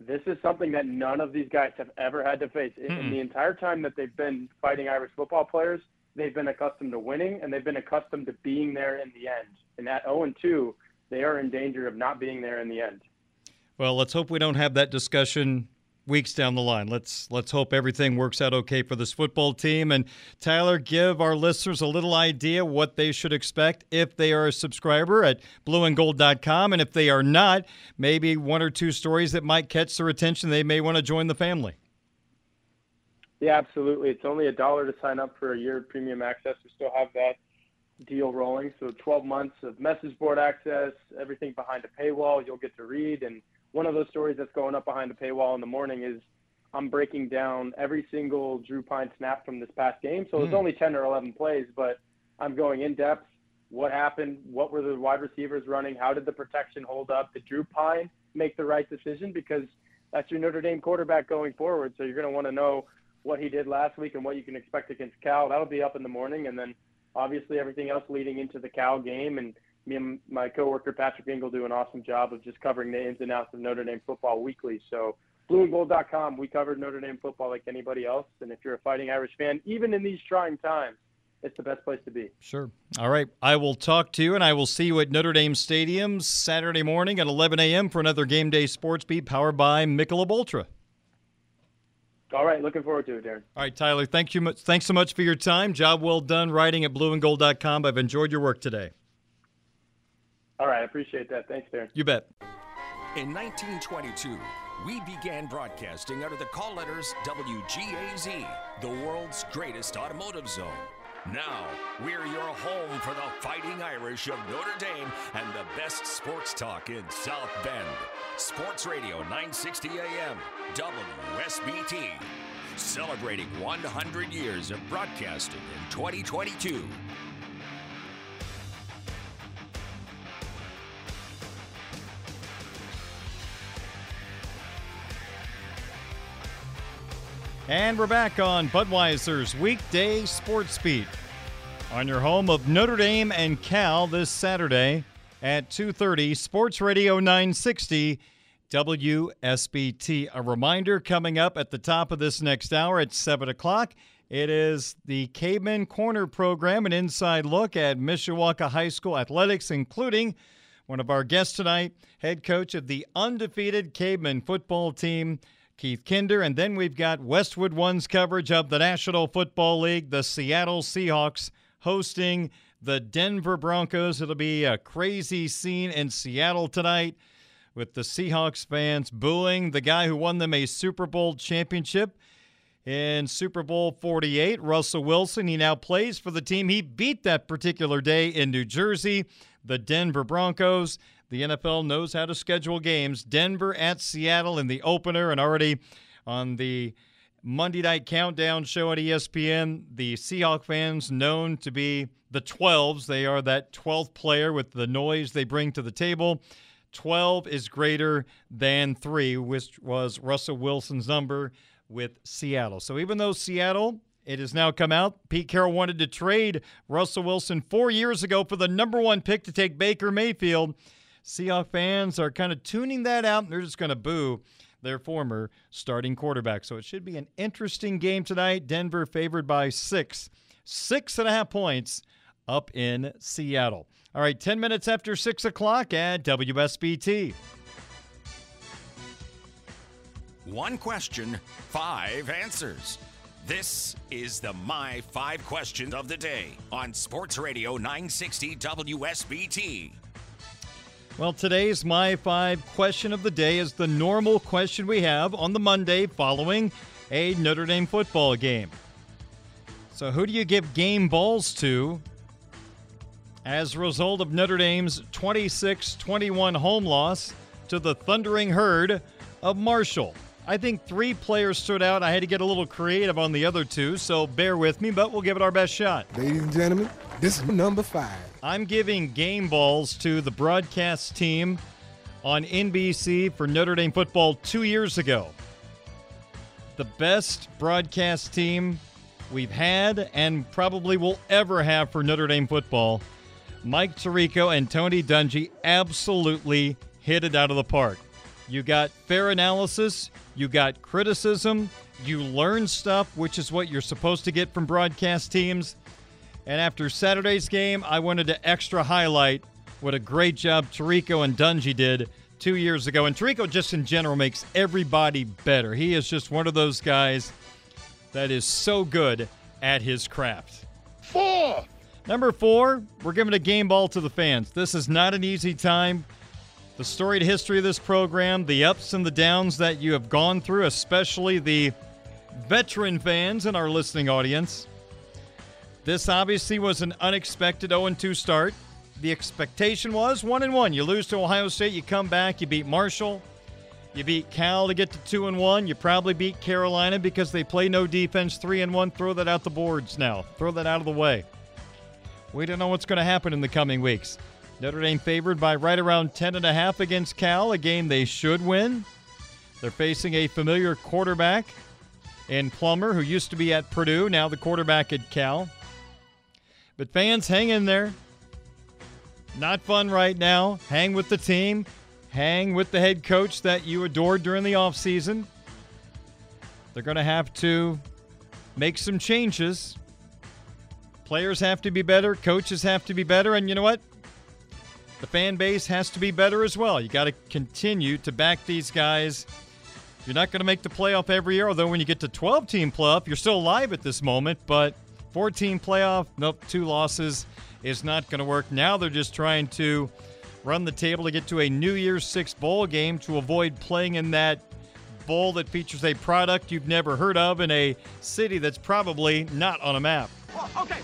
this is something that none of these guys have ever had to face. In the entire time that they've been Fighting Irish football players, they've been accustomed to winning, and they've been accustomed to being there in the end. And at 0-2, they are in danger of not being there in the end. Well, let's hope we don't have that discussion weeks down the line. Let's hope everything works out okay for this football team. And Tyler, give our listeners a little idea what they should expect if they are a subscriber at blueandgold.com, and if they are not, maybe one or two stories that might catch their attention. They may want to join the family. Yeah, absolutely. It's only $1 to sign up for a year of premium access. We still have that deal rolling, so 12 months of message board access, everything behind a paywall you'll get to read. And one of those stories that's going up behind the paywall in the morning is I'm breaking down every single Drew Pyne snap from this past game. So it's only 10 or 11 plays, but I'm going in depth. What happened? What were the wide receivers running? How did the protection hold up? Did Drew Pyne make the right decision? Because that's your Notre Dame quarterback going forward. So you're going to want to know what he did last week and what you can expect against Cal. That'll be up in the morning. And then obviously everything else leading into the Cal game. And me and my coworker Patrick Engel do an awesome job of just covering the ins and outs of Notre Dame football weekly. So blueandgold.com, we covered Notre Dame football like anybody else. And if you're a Fighting Irish fan, even in these trying times, it's the best place to be. Sure. All right. I will talk to you, and I will see you at Notre Dame Stadium Saturday morning at 11 a.m. for another Game Day Sports Beat powered by Michelob Ultra. All right, looking forward to it, Darren. All right, Tyler, thank you. Thanks so much for your time. Job well done writing at blueandgold.com. I've enjoyed your work today. All right, I appreciate that. Thanks, Darren. You bet. In 1922, we began broadcasting under the call letters WGAZ, the world's greatest automotive zone. Now, we're your home for the Fighting Irish of Notre Dame and the best sports talk in South Bend. Sports Radio 960 AM, WSBT. Celebrating 100 years of broadcasting in 2022. And we're back on Budweiser's Weekday Sports Beat on your home of Notre Dame and Cal this Saturday at 2:30, Sports Radio 960 WSBT. A reminder coming up at the top of this next hour at 7 o'clock, it is the Caveman Corner program, an inside look at Mishawaka High School athletics, including one of our guests tonight, head coach of the undefeated Caveman football team, Keith Kinder, and then we've got Westwood One's coverage of the National Football League, the Seattle Seahawks hosting the Denver Broncos. It'll be a crazy scene in Seattle tonight with the Seahawks fans booing the guy who won them a Super Bowl championship in Super Bowl 48, Russell Wilson. He now plays for the team he beat that particular day in New Jersey. the Denver Broncos. The NFL knows how to schedule games. Denver at Seattle in the opener, and already on the Monday Night Countdown show at ESPN, the Seahawks fans known to be the 12s. They are that 12th player with the noise they bring to the table. 12 is greater than 3, which was Russell Wilson's number with Seattle. So even though Seattle, it has now come out, Pete Carroll wanted to trade Russell Wilson 4 years ago for the number 1 pick to take Baker Mayfield. Seahawks fans are kind of tuning that out. They're just going to boo their former starting quarterback. So it should be an interesting game tonight. Denver favored by 6.5 points up in Seattle. All right, 10 minutes after 6 o'clock at WSBT. One question, 5 answers. This is the My 5 Questions of the Day on Sports Radio 960 WSBT. Well, today's My 5 Question of the Day is the normal question we have on the Monday following a Notre Dame football game. So who do you give game balls to as a result of Notre Dame's 26-21 home loss to the Thundering Herd of Marshall? I think 3 players stood out. I had to get a little creative on the other 2, so bear with me, but we'll give it our best shot. Ladies and gentlemen, this is number 5. I'm giving game balls to the broadcast team on NBC for Notre Dame football 2 years ago. The best broadcast team we've had and probably will ever have for Notre Dame football. Mike Tirico and Tony Dungy absolutely hit it out of the park. You got fair analysis, you got criticism, you learn stuff, which is what you're supposed to get from broadcast teams. And after Saturday's game, I wanted to extra highlight what a great job Tirico and Dungy did 2 years ago. And Tirico just in general makes everybody better. He is just one of those guys that is so good at his craft. 4. Number 4, we're giving a game ball to the fans. This is not an easy time. The storied history of this program, the ups and the downs that you have gone through, especially the veteran fans in our listening audience. This obviously was an unexpected 0-2 start. The expectation was 1-1. You lose to Ohio State, you come back, you beat Marshall. You beat Cal to get to 2-1. You probably beat Carolina because they play no defense, 3-1. Throw that out the boards now. Throw that out of the way. We don't know what's going to happen in the coming weeks. Notre Dame favored by right around 10.5 against Cal, a game they should win. They're facing a familiar quarterback in Plummer, who used to be at Purdue, now the quarterback at Cal. But fans, hang in there. Not fun right now. Hang with the team. Hang with the head coach that you adored during the offseason. They're going to have to make some changes. Players have to be better. Coaches have to be better. And you know what? The fan base has to be better as well. You got to continue to back these guys. You're not going to make the playoff every year, although when you get to 12-team playoff, you're still alive at this moment. But 14 playoff, nope, 2 losses is not going to work. Now they're just trying to run the table to get to a New Year's 6 bowl game to avoid playing in that bowl that features a product you've never heard of in a city that's probably not on a map. Okay,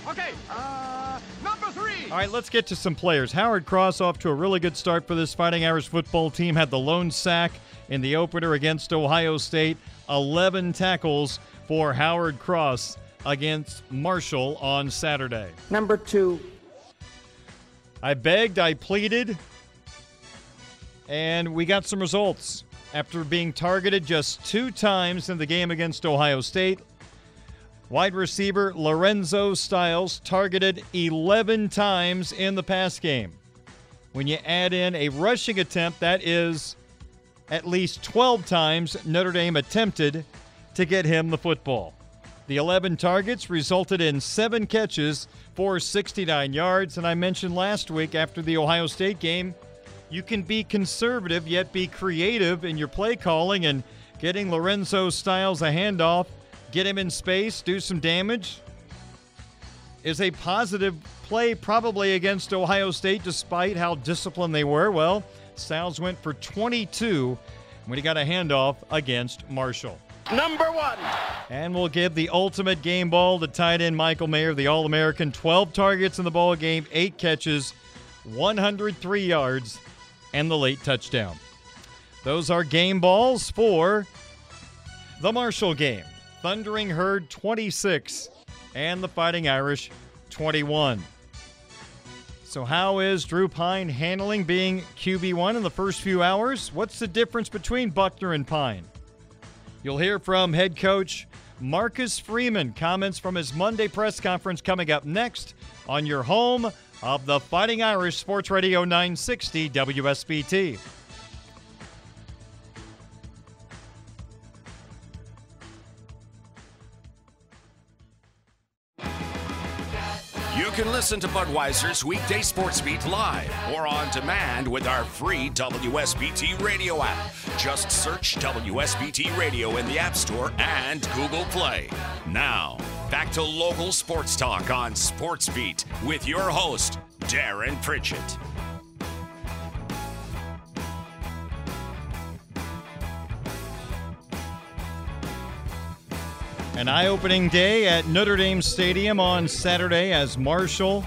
number 3. All right, let's get to some players. Howard Cross off to a really good start for this Fighting Irish football team. Had the lone sack in the opener against Ohio State. 11 tackles for Howard Cross against Marshall on Saturday. Number 2. I begged, I pleaded, and we got some results. After being targeted just 2 times in the game against Ohio State, wide receiver Lorenzo Styles targeted 11 times in the pass game. When you add in a rushing attempt, that is at least 12 times Notre Dame attempted to get him the football. The 11 targets resulted in 7 catches for 69 yards. And I mentioned last week after the Ohio State game, you can be conservative yet be creative in your play calling and getting Lorenzo Styles a handoff, get him in space, do some damage, is a positive play probably against Ohio State despite how disciplined they were. Well, Styles went for 22 when he got a handoff against Marshall. Number 1. And we'll give the ultimate game ball to tight end Michael Mayer, the All-American. 12 targets in the ball game, 8 catches 103 yards, and the late touchdown. Those are game balls for the Marshall game. Thundering Herd 26 and the Fighting Irish 21. So how is Drew Pyne handling being QB1 in the first few hours? What's the difference between Buchner and Pyne? You'll hear from head coach Marcus Freeman. Comments from his Monday press conference coming up next on your home of the Fighting Irish, Sports Radio 960 WSBT. You can listen to Budweiser's Weekday Sports Beat live or on demand with our free WSBT Radio app. Just search WSBT Radio in the App Store and Google Play. Now, back to local sports talk on Sports Beat with your host, Darren Pritchett. An eye-opening day at Notre Dame Stadium on Saturday as Marshall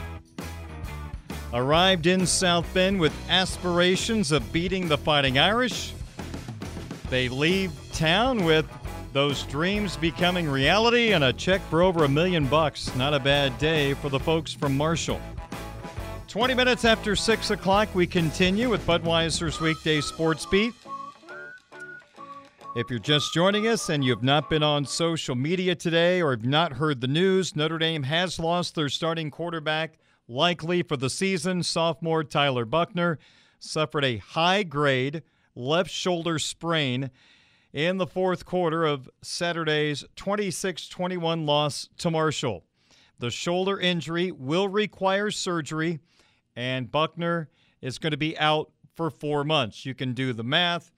arrived in South Bend with aspirations of beating the Fighting Irish. They leave town with those dreams becoming reality and a check for over $1 million. Not a bad day for the folks from Marshall. 20 minutes after 6 o'clock, we continue with Budweiser's Weekday Sports Beat. If you're just joining us and you've not been on social media today or have not heard the news, Notre Dame has lost their starting quarterback, likely for the season. Sophomore Tyler Buchner suffered a high-grade left shoulder sprain in the fourth quarter of Saturday's 26-21 loss to Marshall. The shoulder injury will require surgery, and Buchner is going to be out for 4 months. You can do the math.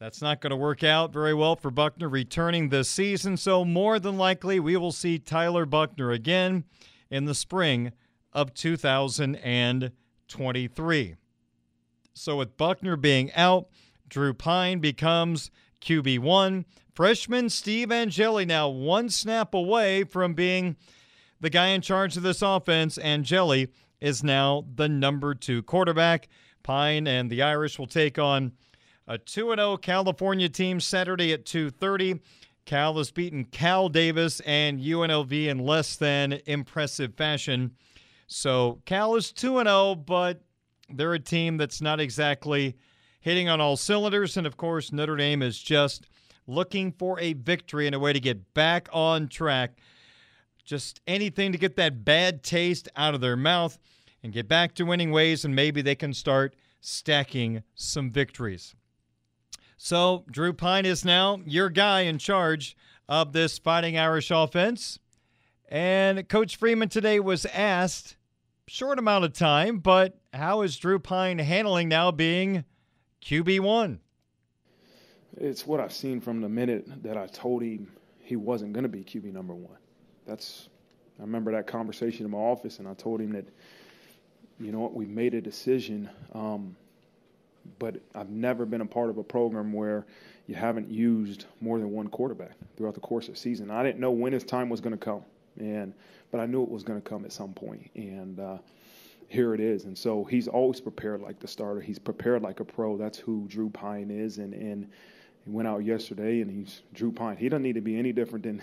That's not going to work out very well for Buchner returning this season, so more than likely we will see Tyler Buchner again in the spring of 2023. So with Buchner being out, Drew Pyne becomes QB1. Freshman Steve Angeli now one snap away from being the guy in charge of this offense. Angeli is now the number 2 quarterback. Pyne and the Irish will take on a 2-0 California team Saturday at 2:30. Cal has beaten Cal Davis and UNLV in less than impressive fashion. So Cal is 2-0, but they're a team that's not exactly hitting on all cylinders. And, of course, Notre Dame is just looking for a victory and a way to get back on track. Just anything to get that bad taste out of their mouth and get back to winning ways, and maybe they can start stacking some victories. So Drew Pyne is now your guy in charge of this Fighting Irish offense. And Coach Freeman today was asked, short amount of time, but how is Drew Pyne handling now being QB1? It's what I've seen from the minute that I told him he wasn't going to be QB number one. I remember that conversation in my office, and I told him that, you know what, we made a decision, but I've never been a part of a program where you haven't used more than one quarterback throughout the course of the season. I didn't know when his time was going to come, but I knew it was going to come at some point, and here it is. And so he's always prepared like the starter. He's prepared like a pro. That's who Drew Pyne is, and he went out yesterday, and he's Drew Pyne. He doesn't need to be any different than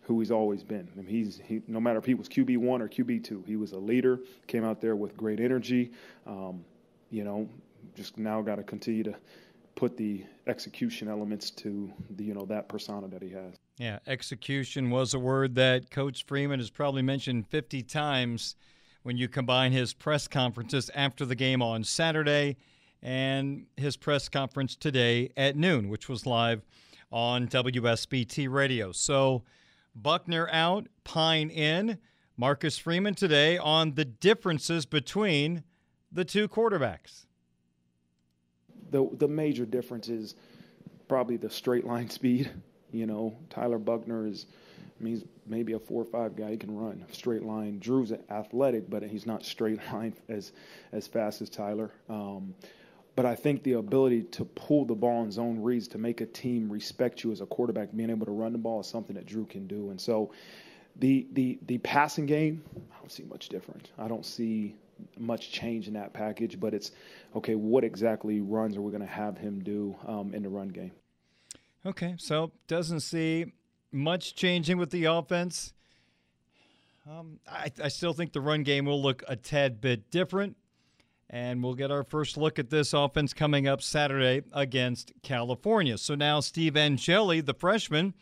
who he's always been. I mean, he no matter if he was QB1 or QB2, he was a leader, came out there with great energy, just now got to continue to put the execution elements to the, that persona that he has. Yeah, execution was a word that Coach Freeman has probably mentioned 50 times when you combine his press conferences after the game on Saturday and his press conference today at noon, which was live on WSBT Radio. So Buchner out, Pyne in. Marcus Freeman today on the differences between the two quarterbacks. The major difference is probably the straight line speed. Tyler Buchner is, he's maybe a 4.5 guy. He can run straight line. Drew's athletic, but he's not straight line as fast as Tyler. But I think the ability to pull the ball in zone reads, to make a team respect you as a quarterback, being able to run the ball is something that Drew can do. And so the passing game, I don't see much difference. much change in that package, but it's, okay, what exactly runs are we going to have him do in the run game? Okay, so doesn't see much changing with the offense. I still think the run game will look a tad bit different, and we'll get our first look at this offense coming up Saturday against California. So now Steve Angeli, the freshman,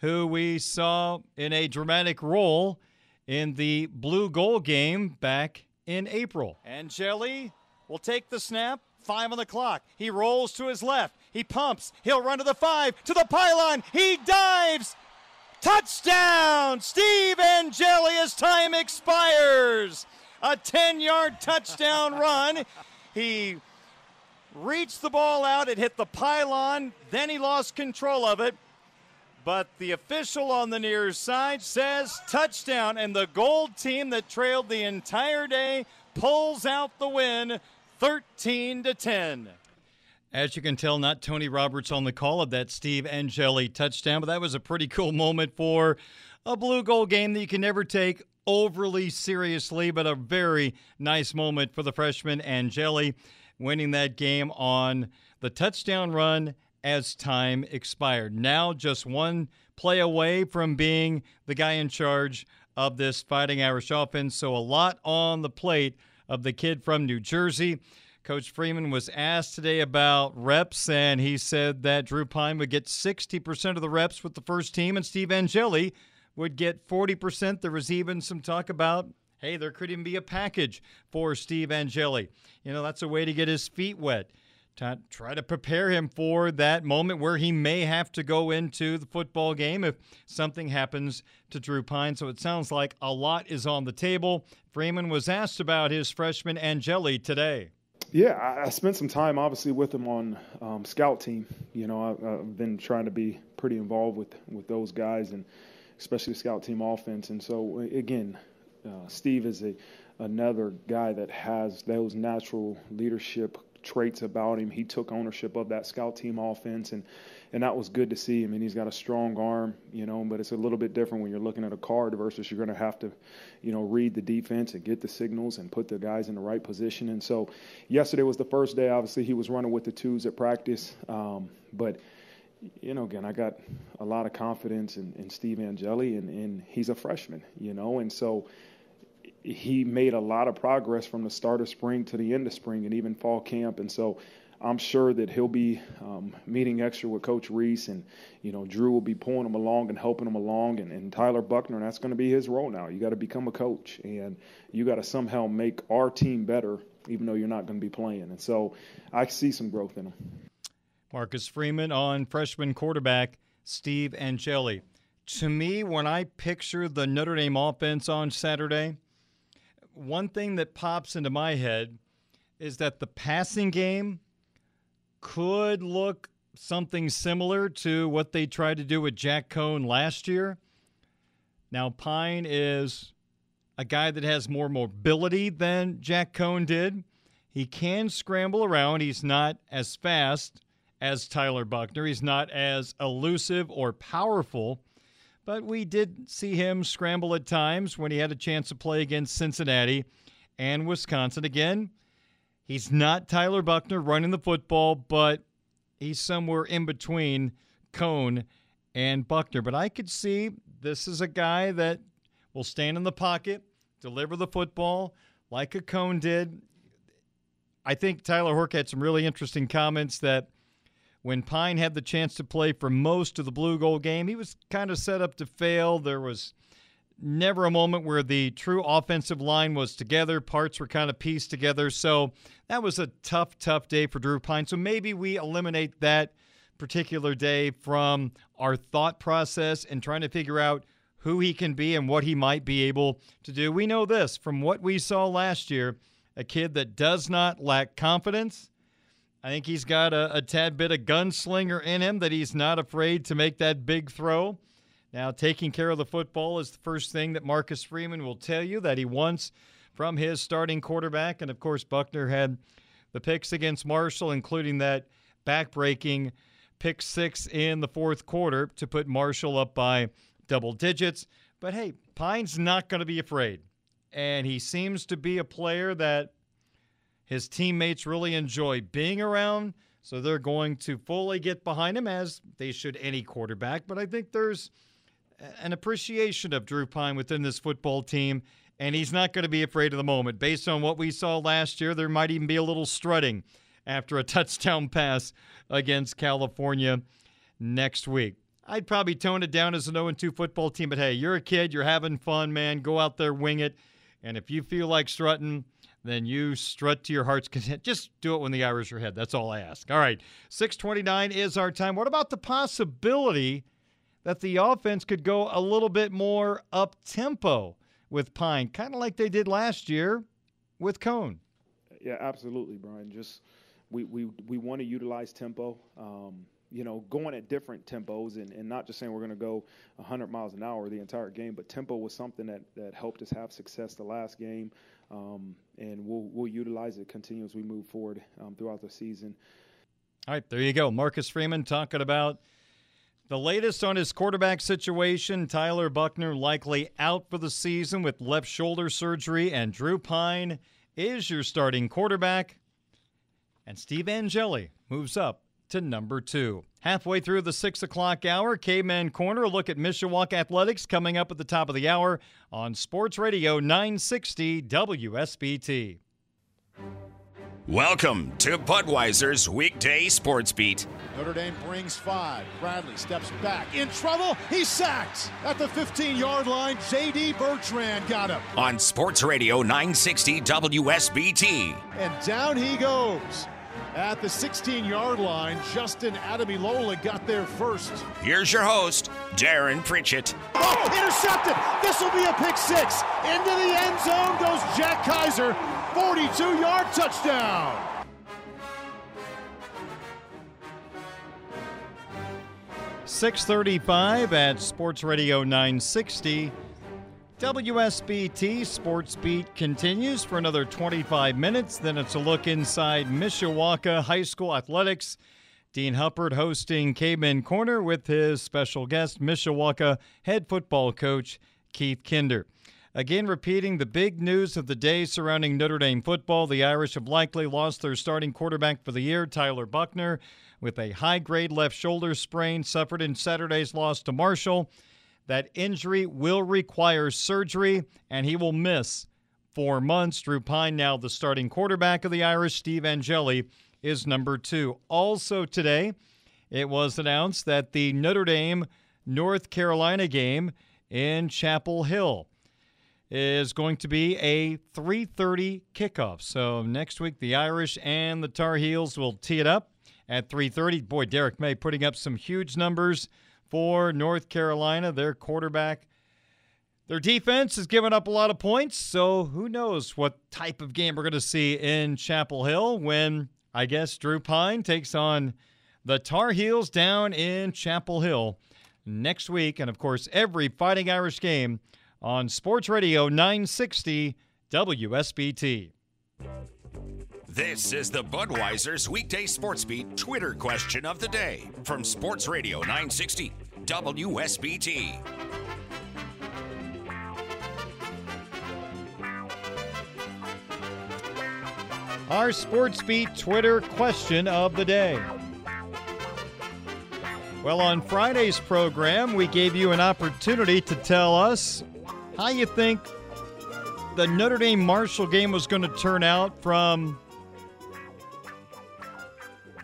who we saw in a dramatic role in the blue-gold game back in April. Angeli will take the snap, 5 on the clock. He rolls to his left. He pumps. He'll run to the 5, to the pylon. He dives. Touchdown! Steve Angeli as time expires. A 10-yard touchdown run. He reached the ball out. It hit the pylon. Then he lost control of it. But the official on the near side says touchdown, and the gold team that trailed the entire day pulls out the win, 13-10. As you can tell, not Tony Roberts on the call of that Steve Angeli touchdown, but that was a pretty cool moment for a blue-gold game that you can never take overly seriously, but a very nice moment for the freshman Angeli, winning that game on the touchdown run as time expired. Now just one play away from being the guy in charge of this Fighting Irish offense. So a lot on the plate of the kid from New Jersey. Coach Freeman was asked today about reps, and he said that Drew Pyne would get 60% of the reps with the first team, and Steve Angeli would get 40%. There was even some talk about, hey, there could even be a package for Steve Angeli. You know, that's a way to get his feet wet. Try to prepare him for that moment where he may have to go into the football game if something happens to Drew Pyne. So it sounds like a lot is on the table. Freeman was asked about his freshman Angeli today. Yeah, I spent some time, obviously, with him on scout team. You know, I've been trying to be pretty involved with those guys, and especially scout team offense. And so, again, Steve is another guy that has those natural leadership traits about him. He took ownership of that scout team offense, and that was good to see. I mean, he's got a strong arm, you know, but it's a little bit different when you're looking at a card versus you're going to have to, you know, read the defense and get the signals and put the guys in the right position. And so yesterday was the first day. Obviously, he was running with the twos at practice, but you know, again, I got a lot of confidence in Steve Angeli, and he's a freshman, you know, and so he made a lot of progress from the start of spring to the end of spring and even fall camp. And so I'm sure that he'll be meeting extra with Coach Rees, and, you know, Drew will be pulling him along and helping him along, and Tyler Buchner, that's going to be his role now. You got to become a coach, and you got to somehow make our team better, even though you're not going to be playing. And so I see some growth in him. Marcus Freeman on freshman quarterback Steve Angeli. To me, when I picture the Notre Dame offense on Saturday, one thing that pops into my head is that the passing game could look something similar to what they tried to do with Jack Cohn last year. Now, Pyne is a guy that has more mobility than Jack Cohn did. He can scramble around. He's not as fast as Tyler Buchner. He's not as elusive or powerful, but we did see him scramble at times when he had a chance to play against Cincinnati and Wisconsin. Again, he's not Tyler Buchner running the football, but he's somewhere in between Cohn and Buchner. But I could see this is a guy that will stand in the pocket, deliver the football like a Cohn did. I think Tyler Hork had some really interesting comments that when Pyne had the chance to play for most of the blue-gold game, he was kind of set up to fail. There was never a moment where the true offensive line was together. Parts were kind of pieced together. So that was a tough, tough day for Drew Pyne. So maybe we eliminate that particular day from our thought process and trying to figure out who he can be and what he might be able to do. We know this from what we saw last year, a kid that does not lack confidence. I think he's got a tad bit of gunslinger in him, that he's not afraid to make that big throw. Now, taking care of the football is the first thing that Marcus Freeman will tell you that he wants from his starting quarterback. And, of course, Buchner had the picks against Marshall, including that back-breaking pick six in the fourth quarter to put Marshall up by double digits. But, hey, Pyne's not going to be afraid. and he seems to be a player that his teammates really enjoy being around, so they're going to fully get behind him, as they should any quarterback. But I think there's an appreciation of Drew Pyne within this football team, and he's not going to be afraid of the moment. Based on what we saw last year, there might even be a little strutting after a touchdown pass against California next week. I'd probably tone it down as an 0-2 football team, but hey, you're a kid, you're having fun, man. Go out there, wing it. And if you feel like strutting, then you strut to your heart's content. Just do it when the Irish are ahead. That's all I ask. All right, 6:29 is our time. What about the possibility that the offense could go a little bit more up-tempo with Pyne, kind of like they did last year with Cone? Yeah, absolutely, Brian. Just we want to utilize tempo, going at different tempos and not just saying we're going to go 100 miles an hour the entire game, but tempo was something that helped us have success the last game, and we'll utilize it continue as we move forward throughout the season. All right, there you go. Marcus Freeman talking about the latest on his quarterback situation. Tyler Buchner likely out for the season with left shoulder surgery, and Drew Pyne is your starting quarterback. And Steve Angeli moves up to number 2. Halfway through the 6 o'clock hour, Caveman Corner, a look at Mishawaka Athletics coming up at the top of the hour on Sports Radio 960 WSBT. Welcome to Budweiser's Weekday Sports Beat. Notre Dame brings 5. Bradley steps back. In trouble. He's sacked. At the 15-yard line, J.D. Bertrand got him. On Sports Radio 960 WSBT. And down he goes. At the 16-yard line, Justin Adamilola got there first. Here's your host, Darren Pritchett. Oh, intercepted. This will be a pick 6. Into the end zone goes Jack Kaiser. 42-yard touchdown. 6:35 at Sports Radio 960. WSBT Sports Beat continues for another 25 minutes. Then it's a look inside Mishawaka High School Athletics. Dean Huppert hosting Caveman Corner with his special guest, Mishawaka head football coach Keith Kinder. Again, repeating the big news of the day surrounding Notre Dame football. The Irish have likely lost their starting quarterback for the year, Tyler Buchner, with a high-grade left shoulder sprain suffered in Saturday's loss to Marshall. That injury will require surgery, and he will miss 4 months. Drew Pyne, now the starting quarterback of the Irish. Steve Angeli is number 2. Also today, it was announced that the Notre Dame-North Carolina game in Chapel Hill is going to be a 3:30 kickoff. So next week, the Irish and the Tar Heels will tee it up at 3:30. Boy, Derek May putting up some huge numbers for North Carolina, their quarterback. Their defense has given up a lot of points, so who knows what type of game we're going to see in Chapel Hill when, I guess, Drew Pyne takes on the Tar Heels down in Chapel Hill next week. And, of course, every Fighting Irish game on Sports Radio 960 WSBT. This is the Budweiser's Weekday Sports Beat Twitter question of the day from Sports Radio 960 WSBT. Our Sports Beat Twitter question of the day. Well, on Friday's program, we gave you an opportunity to tell us how you think the Notre Dame-Marshall game was going to turn out from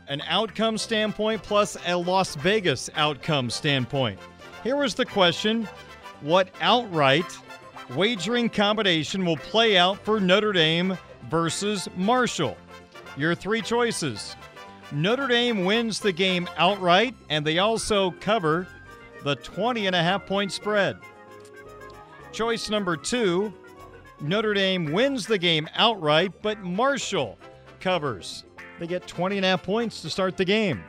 an outcome standpoint plus a Las Vegas outcome standpoint. Here was the question: what outright wagering combination will play out for Notre Dame versus Marshall? Your 3 choices. Notre Dame wins the game outright, and they also cover the 20.5-point spread. Choice number 2, Notre Dame wins the game outright, but Marshall covers. They get 20.5 points to start the game.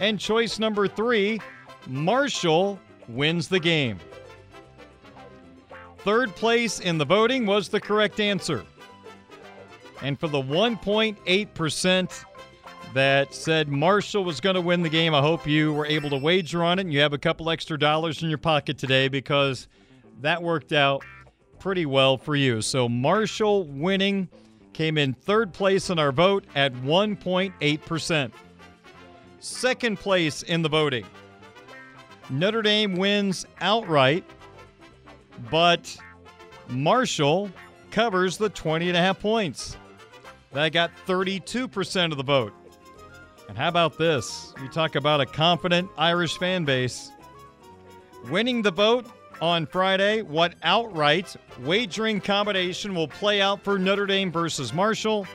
And choice number 3, Marshall wins the game. Third place in the voting was the correct answer. And for the 1.8% that said Marshall was going to win the game, I hope you were able to wager on it and you have a couple extra dollars in your pocket today, because that worked out pretty well for you. So Marshall winning came in third place in our vote at 1.8%. Second place in the voting. Notre Dame wins outright, but Marshall covers the 20.5 points. That got 32% of the vote. And how about this? You talk about a confident Irish fan base. Winning the vote on Friday, what outright wagering combination will play out for Notre Dame versus Marshall?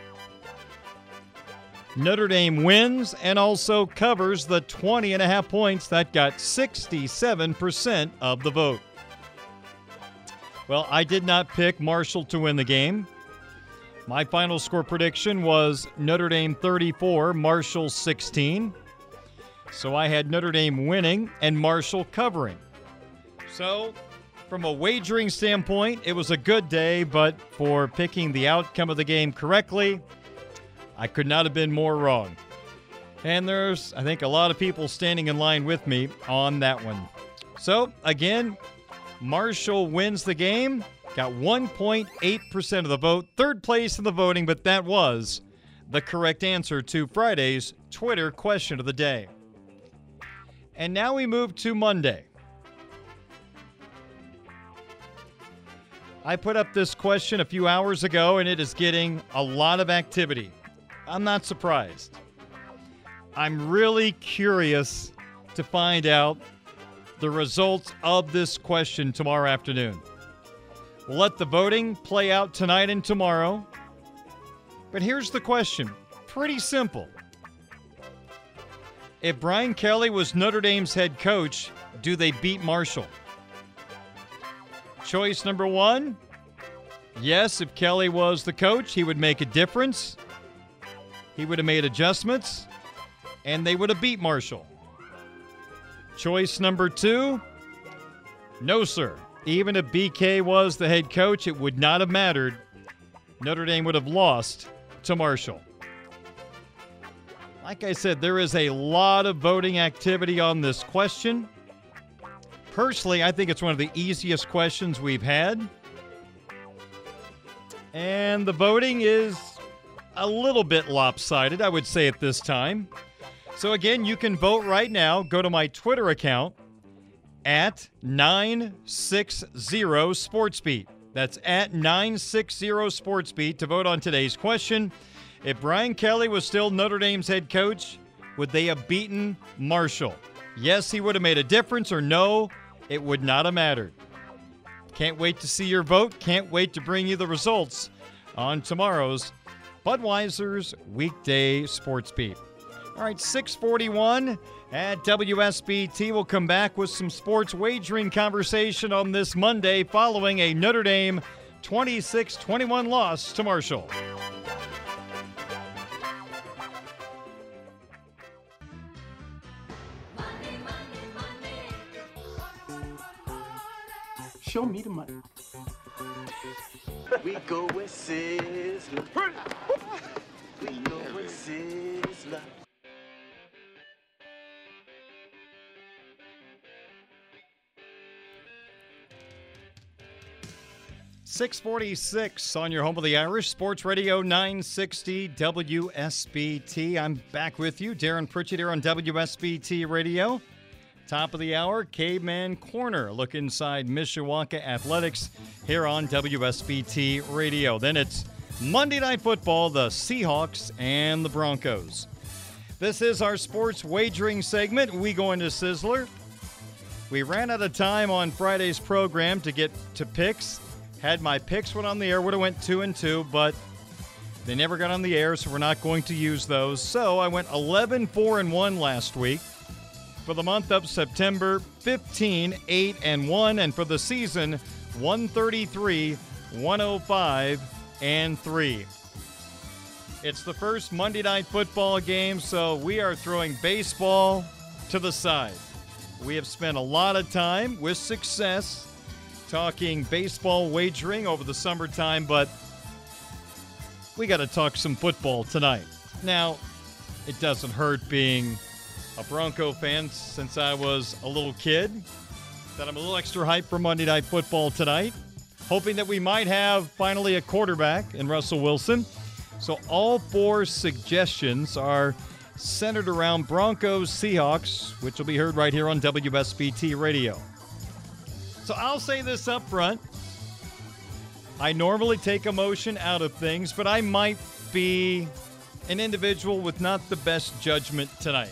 Notre Dame wins and also covers the 20.5 points. That got 67% of the vote. Well, I did not pick Marshall to win the game. My final score prediction was Notre Dame 34, Marshall 16. So I had Notre Dame winning and Marshall covering. So from a wagering standpoint, it was a good day, but for picking the outcome of the game correctly, I could not have been more wrong. And there's, I think, a lot of people standing in line with me on that one. So again, Marshall wins the game, got 1.8% of the vote, third place in the voting, but that was the correct answer to Friday's Twitter question of the day. And now we move to Monday. I put up this question a few hours ago, and it is getting a lot of activity. I'm not surprised. I'm really curious to find out the results of this question tomorrow afternoon. We'll let the voting play out tonight and tomorrow. But here's the question. Pretty simple. If Brian Kelly was Notre Dame's head coach, do they beat Marshall? Choice number one, yes, if Kelly was the coach, he would make a difference. He would have made adjustments, and they would have beat Marshall. Choice number two, no, sir. Even if BK was the head coach, it would not have mattered. Notre Dame would have lost to Marshall. Like I said, there is a lot of voting activity on this question. Personally, I think it's one of the easiest questions we've had. And the voting is a little bit lopsided, I would say, at this time. So again, you can vote right now. Go to my Twitter account at 960SportsBeat. That's at 960SportsBeat to vote on today's question. If Brian Kelly was still Notre Dame's head coach, would they have beaten Marshall? Yes, he would have made a difference, or no, it would not have mattered. Can't wait to see your vote. Can't wait to bring you the results on tomorrow's Budweiser's Weekday Sports Beat. All right, 6:41 at WSBT. We'll come back with some sports wagering conversation on this Monday following a Notre Dame 26-21 loss to Marshall. Show me the money. We go with Sizzler. We go with Sizzler. $6:46 on your home of the Irish, Sports Radio 960 WSBT. I'm back with you, Darren Pritchett here on WSBT Radio. Top of the hour, Caveman Corner. Look inside Mishawaka Athletics here on WSBT Radio. Then it's Monday Night Football, the Seahawks and the Broncos. This is our sports wagering segment. We go into Sizzler. We ran out of time on Friday's program to get to picks. Had my picks went on the air, would have went 2-2, but they never got on the air, so we're not going to use those. So I went 11-4-1 last week. For the month of September, 15-8-1, and for the season, 133-105-3. It's the first Monday Night Football game, so we are throwing baseball to the side. We have spent a lot of time with success talking baseball wagering over the summertime, but we got to talk some football tonight. Now, it doesn't hurt being a Bronco fan since I was a little kid, that I'm a little extra hyped for Monday Night Football tonight. hoping that we might have finally a quarterback in Russell Wilson. So all four suggestions are centered around Broncos Seahawks, which will be heard right here on WSBT Radio. So I'll say this up front. I normally take emotion out of things, but I might be an individual with not the best judgment tonight,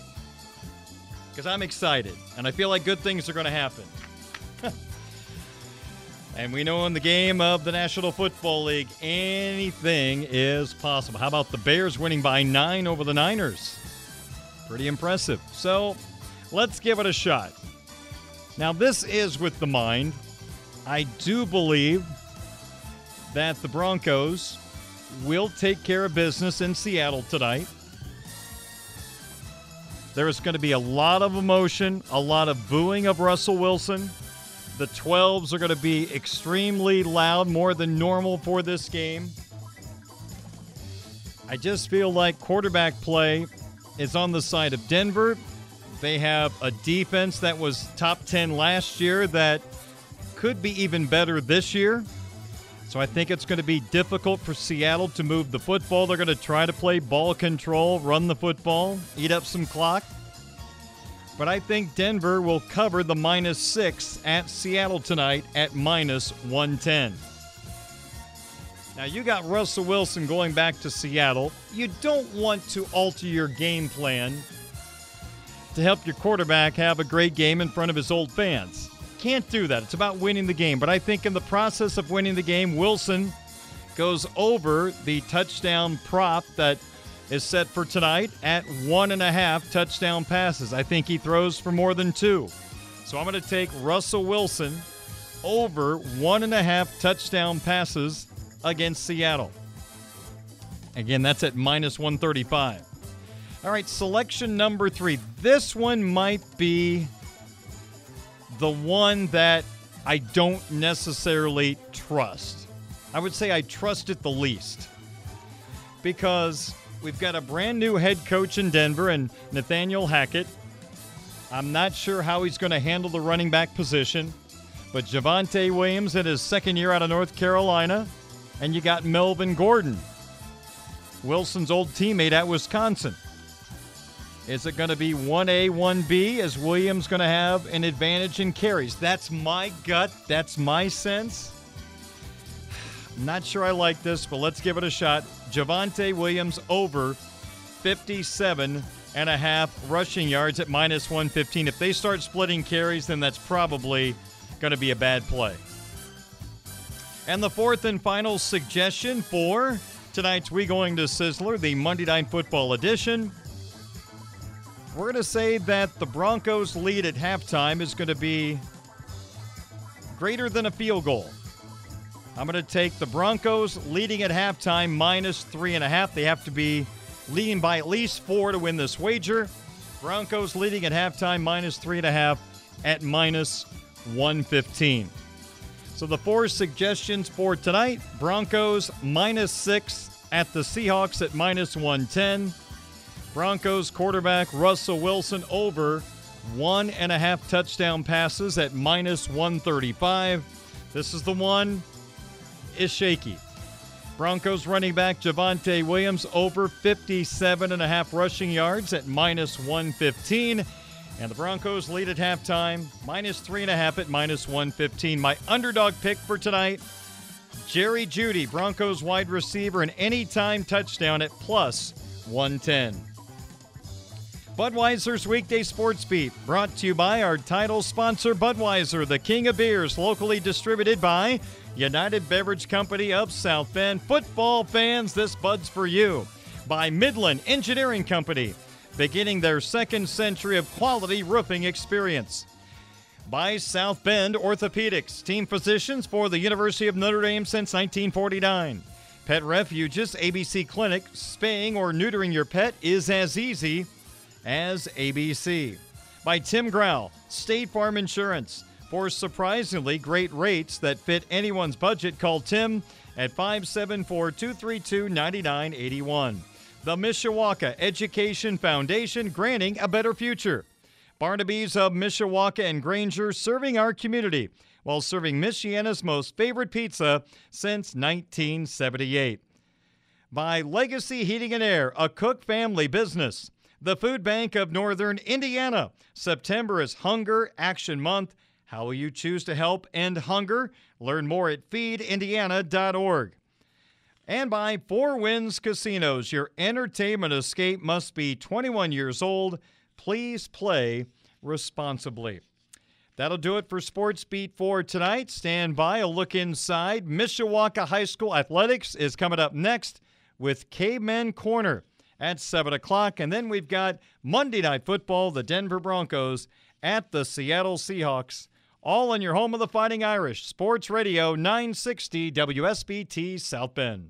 because I'm excited, and I feel like good things are going to happen. And we know in the game of the National Football League, anything is possible. How about the Bears winning by 9 over the Niners? Pretty impressive. So let's give it a shot. Now, this is with the mind. I do believe that the Broncos will take care of business in Seattle tonight. There is going to be a lot of emotion, a lot of booing of Russell Wilson. The 12s are going to be extremely loud, more than normal for this game. I just feel like quarterback play is on the side of Denver. They have a defense that was top 10 last year that could be even better this year. So I think it's going to be difficult for Seattle to move the football. They're going to try to play ball control, run the football, eat up some clock. But I think Denver will cover the -6 at Seattle tonight at -110. Now, you got Russell Wilson going back to Seattle. You don't want to alter your game plan to help your quarterback have a great game in front of his old fans. Can't do that. It's about winning the game. But I think in the process of winning the game, Wilson goes over the touchdown prop that is set for tonight at 1.5 touchdown passes. I think he throws for more than 2. So I'm going to take Russell Wilson over 1.5 touchdown passes against Seattle. Again, that's at -135. All right, selection number 3. This one might be the one that I don't necessarily trust. I would say I trust it the least, because we've got a brand new head coach in Denver and Nathaniel Hackett. I'm not sure how he's going to handle the running back position, but Javonte Williams in his second year out of North Carolina, and you got Melvin Gordon, Wilson's old teammate at Wisconsin. Is it going to be 1A, 1B? Is Williams going to have an advantage in carries? That's my gut. That's my sense. I'm not sure I like this, but let's give it a shot. Javonte Williams over 57.5 rushing yards at -115. If they start splitting carries, then that's probably going to be a bad play. And the fourth and final suggestion for tonight's We Going to Sizzler, the Monday Night Football edition, we're going to say that the Broncos' lead at halftime is going to be greater than a field goal. I'm going to take the Broncos leading at halftime -3.5. They have to be leading by at least 4 to win this wager. Broncos leading at halftime -3.5 at -115. So the four suggestions for tonight: Broncos -6 at the Seahawks at -110. Broncos quarterback Russell Wilson over 1.5 touchdown passes at -135. This is the one is shaky. Broncos running back Javonte Williams over 57.5 rushing yards at -115. And the Broncos lead at halftime -3.5 at -115. My underdog pick for tonight, Jerry Jeudy, Broncos wide receiver, an anytime touchdown at +110. Budweiser's Weekday Sports Beat, brought to you by our title sponsor, Budweiser, the king of beers, locally distributed by United Beverage Company of South Bend. Football fans, this Bud's for you. By Midland Engineering Company, beginning their second century of quality roofing experience. By South Bend Orthopedics, team physicians for the University of Notre Dame since 1949. Pet Refuges, ABC Clinic, spaying or neutering your pet is as easy as ABC. By Tim Grau, State Farm Insurance, for surprisingly great rates that fit anyone's budget. Call Tim at 574-232-9981. The Mishawaka Education Foundation, granting a better future. Barnaby's of Mishawaka and Granger, serving our community while serving Michiana's most favorite pizza since 1978. By Legacy Heating and Air, a Cook family business. The Food Bank of Northern Indiana. September is Hunger Action Month. How will you choose to help end hunger? Learn more at feedindiana.org. And by Four Winds Casinos, your entertainment escape must be 21 years old. Please play responsibly. That'll do it for Sports Beat for tonight. Stand by, a look inside. Mishawaka High School Athletics is coming up next with Caveman Corner at 7 o'clock. And then we've got Monday Night Football, the Denver Broncos at the Seattle Seahawks. All on your home of the Fighting Irish, Sports Radio 960 WSBT South Bend.